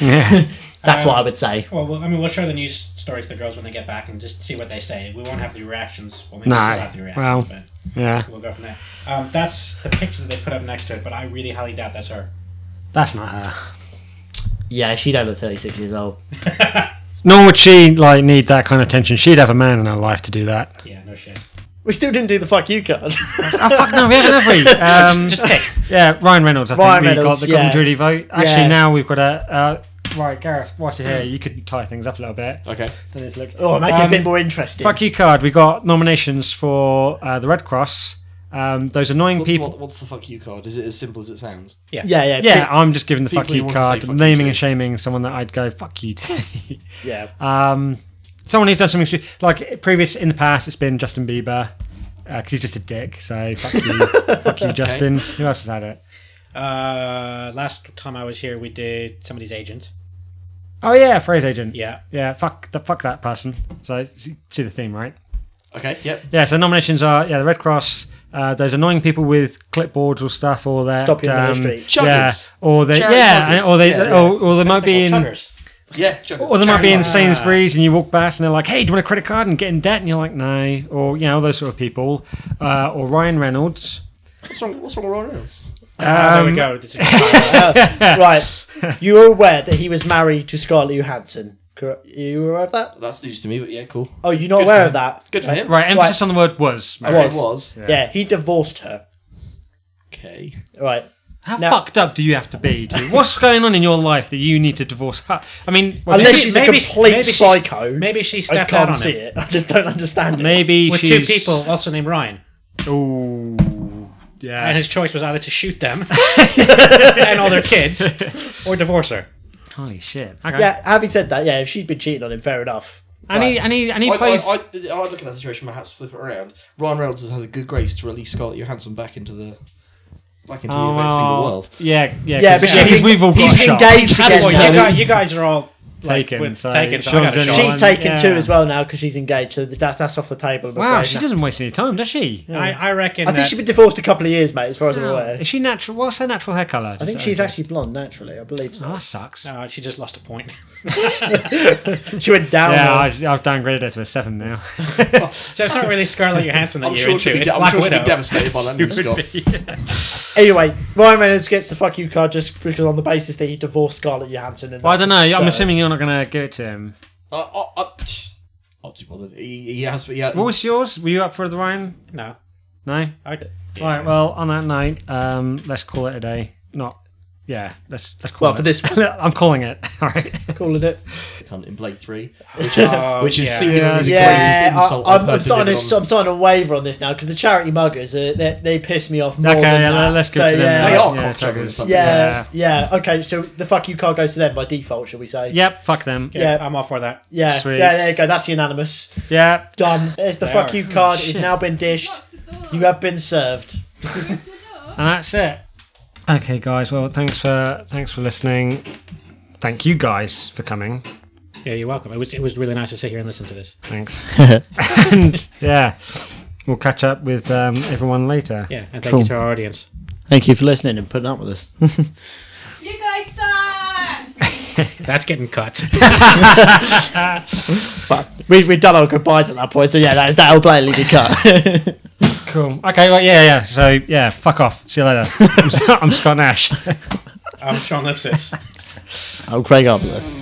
Yeah. That's um, what I would say. Well, I mean, we'll show the news stories to the girls when they get back and just see what they say. We won't have the reactions. Well, maybe no. we'll have the reactions, well, but yeah. we'll go from there. Um, that's the picture that they put up next to it, but I really highly doubt that's her. That's not her. Yeah, she'd only look thirty-six years old. Nor would she, like, need that kind of attention. She'd have a man in her life to do that. Yeah, no shit. We still didn't do the fuck you card. Oh, fuck no, we haven't, have we? Um, just, just pick. Yeah, Ryan Reynolds, I Ryan think we Reynolds, got the yeah. commentary vote. Actually, yeah. now we've got a... Uh, right, Gareth, whilst you're here, you could tie things up a little bit. Okay. Don't need to look. Oh, make um, it a bit more interesting. Fuck you card. We got nominations for uh, the Red Cross. Um, those annoying what, people. What, what's the fuck you card? Is it as simple as it sounds? Yeah, yeah, yeah. yeah pe- I'm just giving the fuck you card, fuck naming you and shaming someone that I'd go fuck you to. Yeah. Um, someone who's done something like previous in the past. It's been Justin Bieber because uh, he's just a dick. So fuck you, fuck you, Justin. Okay. Who else has had it? Uh, last time I was here, we did somebody's agent. Oh yeah, for his agent. Yeah, yeah. Fuck the fuck that person. So see the theme, right? Okay. Yep. Yeah. So nominations are yeah the Red Cross. Uh, those annoying people with clipboards or stuff, or that. Stop your um, ministry. Chuggers. Yeah. Or they. Charity yeah. Chuggers. Or they. Yeah, or, or they might be in. Chuggers. Yeah. Chuggers. Or they Charity. Might be in Sainsbury's, and you walk past, and they're like, "Hey, do you want a credit card?" and get in debt, and you're like, "No." Or you know those sort of people. Uh, or Ryan Reynolds. What's wrong? What's wrong with Ryan Reynolds? Um, oh, there we go. This is uh, right. You were aware that he was married to Scarlett Johansson. Correct? You were aware of that? That's news to me, but yeah, cool. Oh, you're not Good aware of that? Good for him. Right, emphasis right. on the word was. Married. Was. was. Yeah. yeah, he divorced her. Okay. Right. How now, fucked up do you have to be? To, what's going on in your life that you need to divorce her? I mean... Well, unless she, she's maybe, a complete maybe psycho. She's, maybe she stepped out on it. I can't see it. I just don't understand it. Maybe With she's... With two people also named Ryan. Ooh... Yeah. And his choice was either to shoot them and all their kids or divorce her. Holy shit. Okay. Yeah, having said that, yeah, if she'd been cheating on him, fair enough. And right. he, and he, and he I, plays... I, I, I look at that situation, my hat's flip it around. Ryan Reynolds has had the good grace to release Scarlett Johansson back into the... Back into oh, the event single world. Yeah, yeah. Yeah, but yeah, he's, we've all got he's engaged again. You guys are all like, taken. So taken. So she's taken yeah. too as well now because she's engaged. So that, that's off the table. Wow, she now. doesn't waste any time, does she? Yeah. I, I reckon. I think that... she's been divorced a couple of years, mate. As far as oh. I'm aware, is she natural? What's her natural hair colour? I think she's okay. actually blonde naturally. I believe so. Oh, that sucks. No, she just lost a point. She went down. Yeah, I, I've downgraded her to a seven now. Oh, so it's not really Scarlett Johansson that I'm you're sure into. Be, it's I'm Black sure Widow. She'd be devastated by that new stuff. Anyway, Ryan Reynolds gets the fuck you card just because on the basis that he divorced Scarlett Johansson. And well, I don't know. Absurd. I'm assuming you're not going to give it to him. Uh, I, I, I'm too bothered. He, he has, he has, what was yours? Were you up for the Ryan? No. No? Okay. Yeah. Right, well, on that night, um, let's call it a day. Not, yeah, let's, let's call well, it. Well, for this. I'm calling it. All right. Calling it. In Blade three, which is, oh, which is yeah. seen yeah. as the yeah. greatest insult. I, I'm, I'm, starting to, I'm starting to waver on this now because the charity muggers uh, they, they piss me off more okay, than yeah, that. Let's go so, to them. They are cocksuckers. Yeah, yeah. Okay, so the fuck you card goes to them by default, shall we say? Yep, fuck them. Okay, yeah, I'm all for that. Yeah, Sweet. yeah. There you go. That's unanimous. Yeah, done. It's the they fuck are. you card. Oh, it's now been dished. You have been served. And that's it. Okay, guys. Well, thanks for thanks for listening. Thank you guys for coming. Yeah, you're welcome. It was it was really nice to sit here and listen to this. Thanks. And yeah, we'll catch up with um, everyone later. Yeah, and thank cool. you to our audience. Thank you for listening and putting up with us. You guys suck! That's getting cut. But we, we've done our goodbyes at that point, so yeah, that, that'll blatantly be cut. Cool. Okay, well, yeah, yeah. So yeah, fuck off. See you later. I'm, I'm Scott Nash. I'm Sean Lipsitz. I'm Craig Harbler.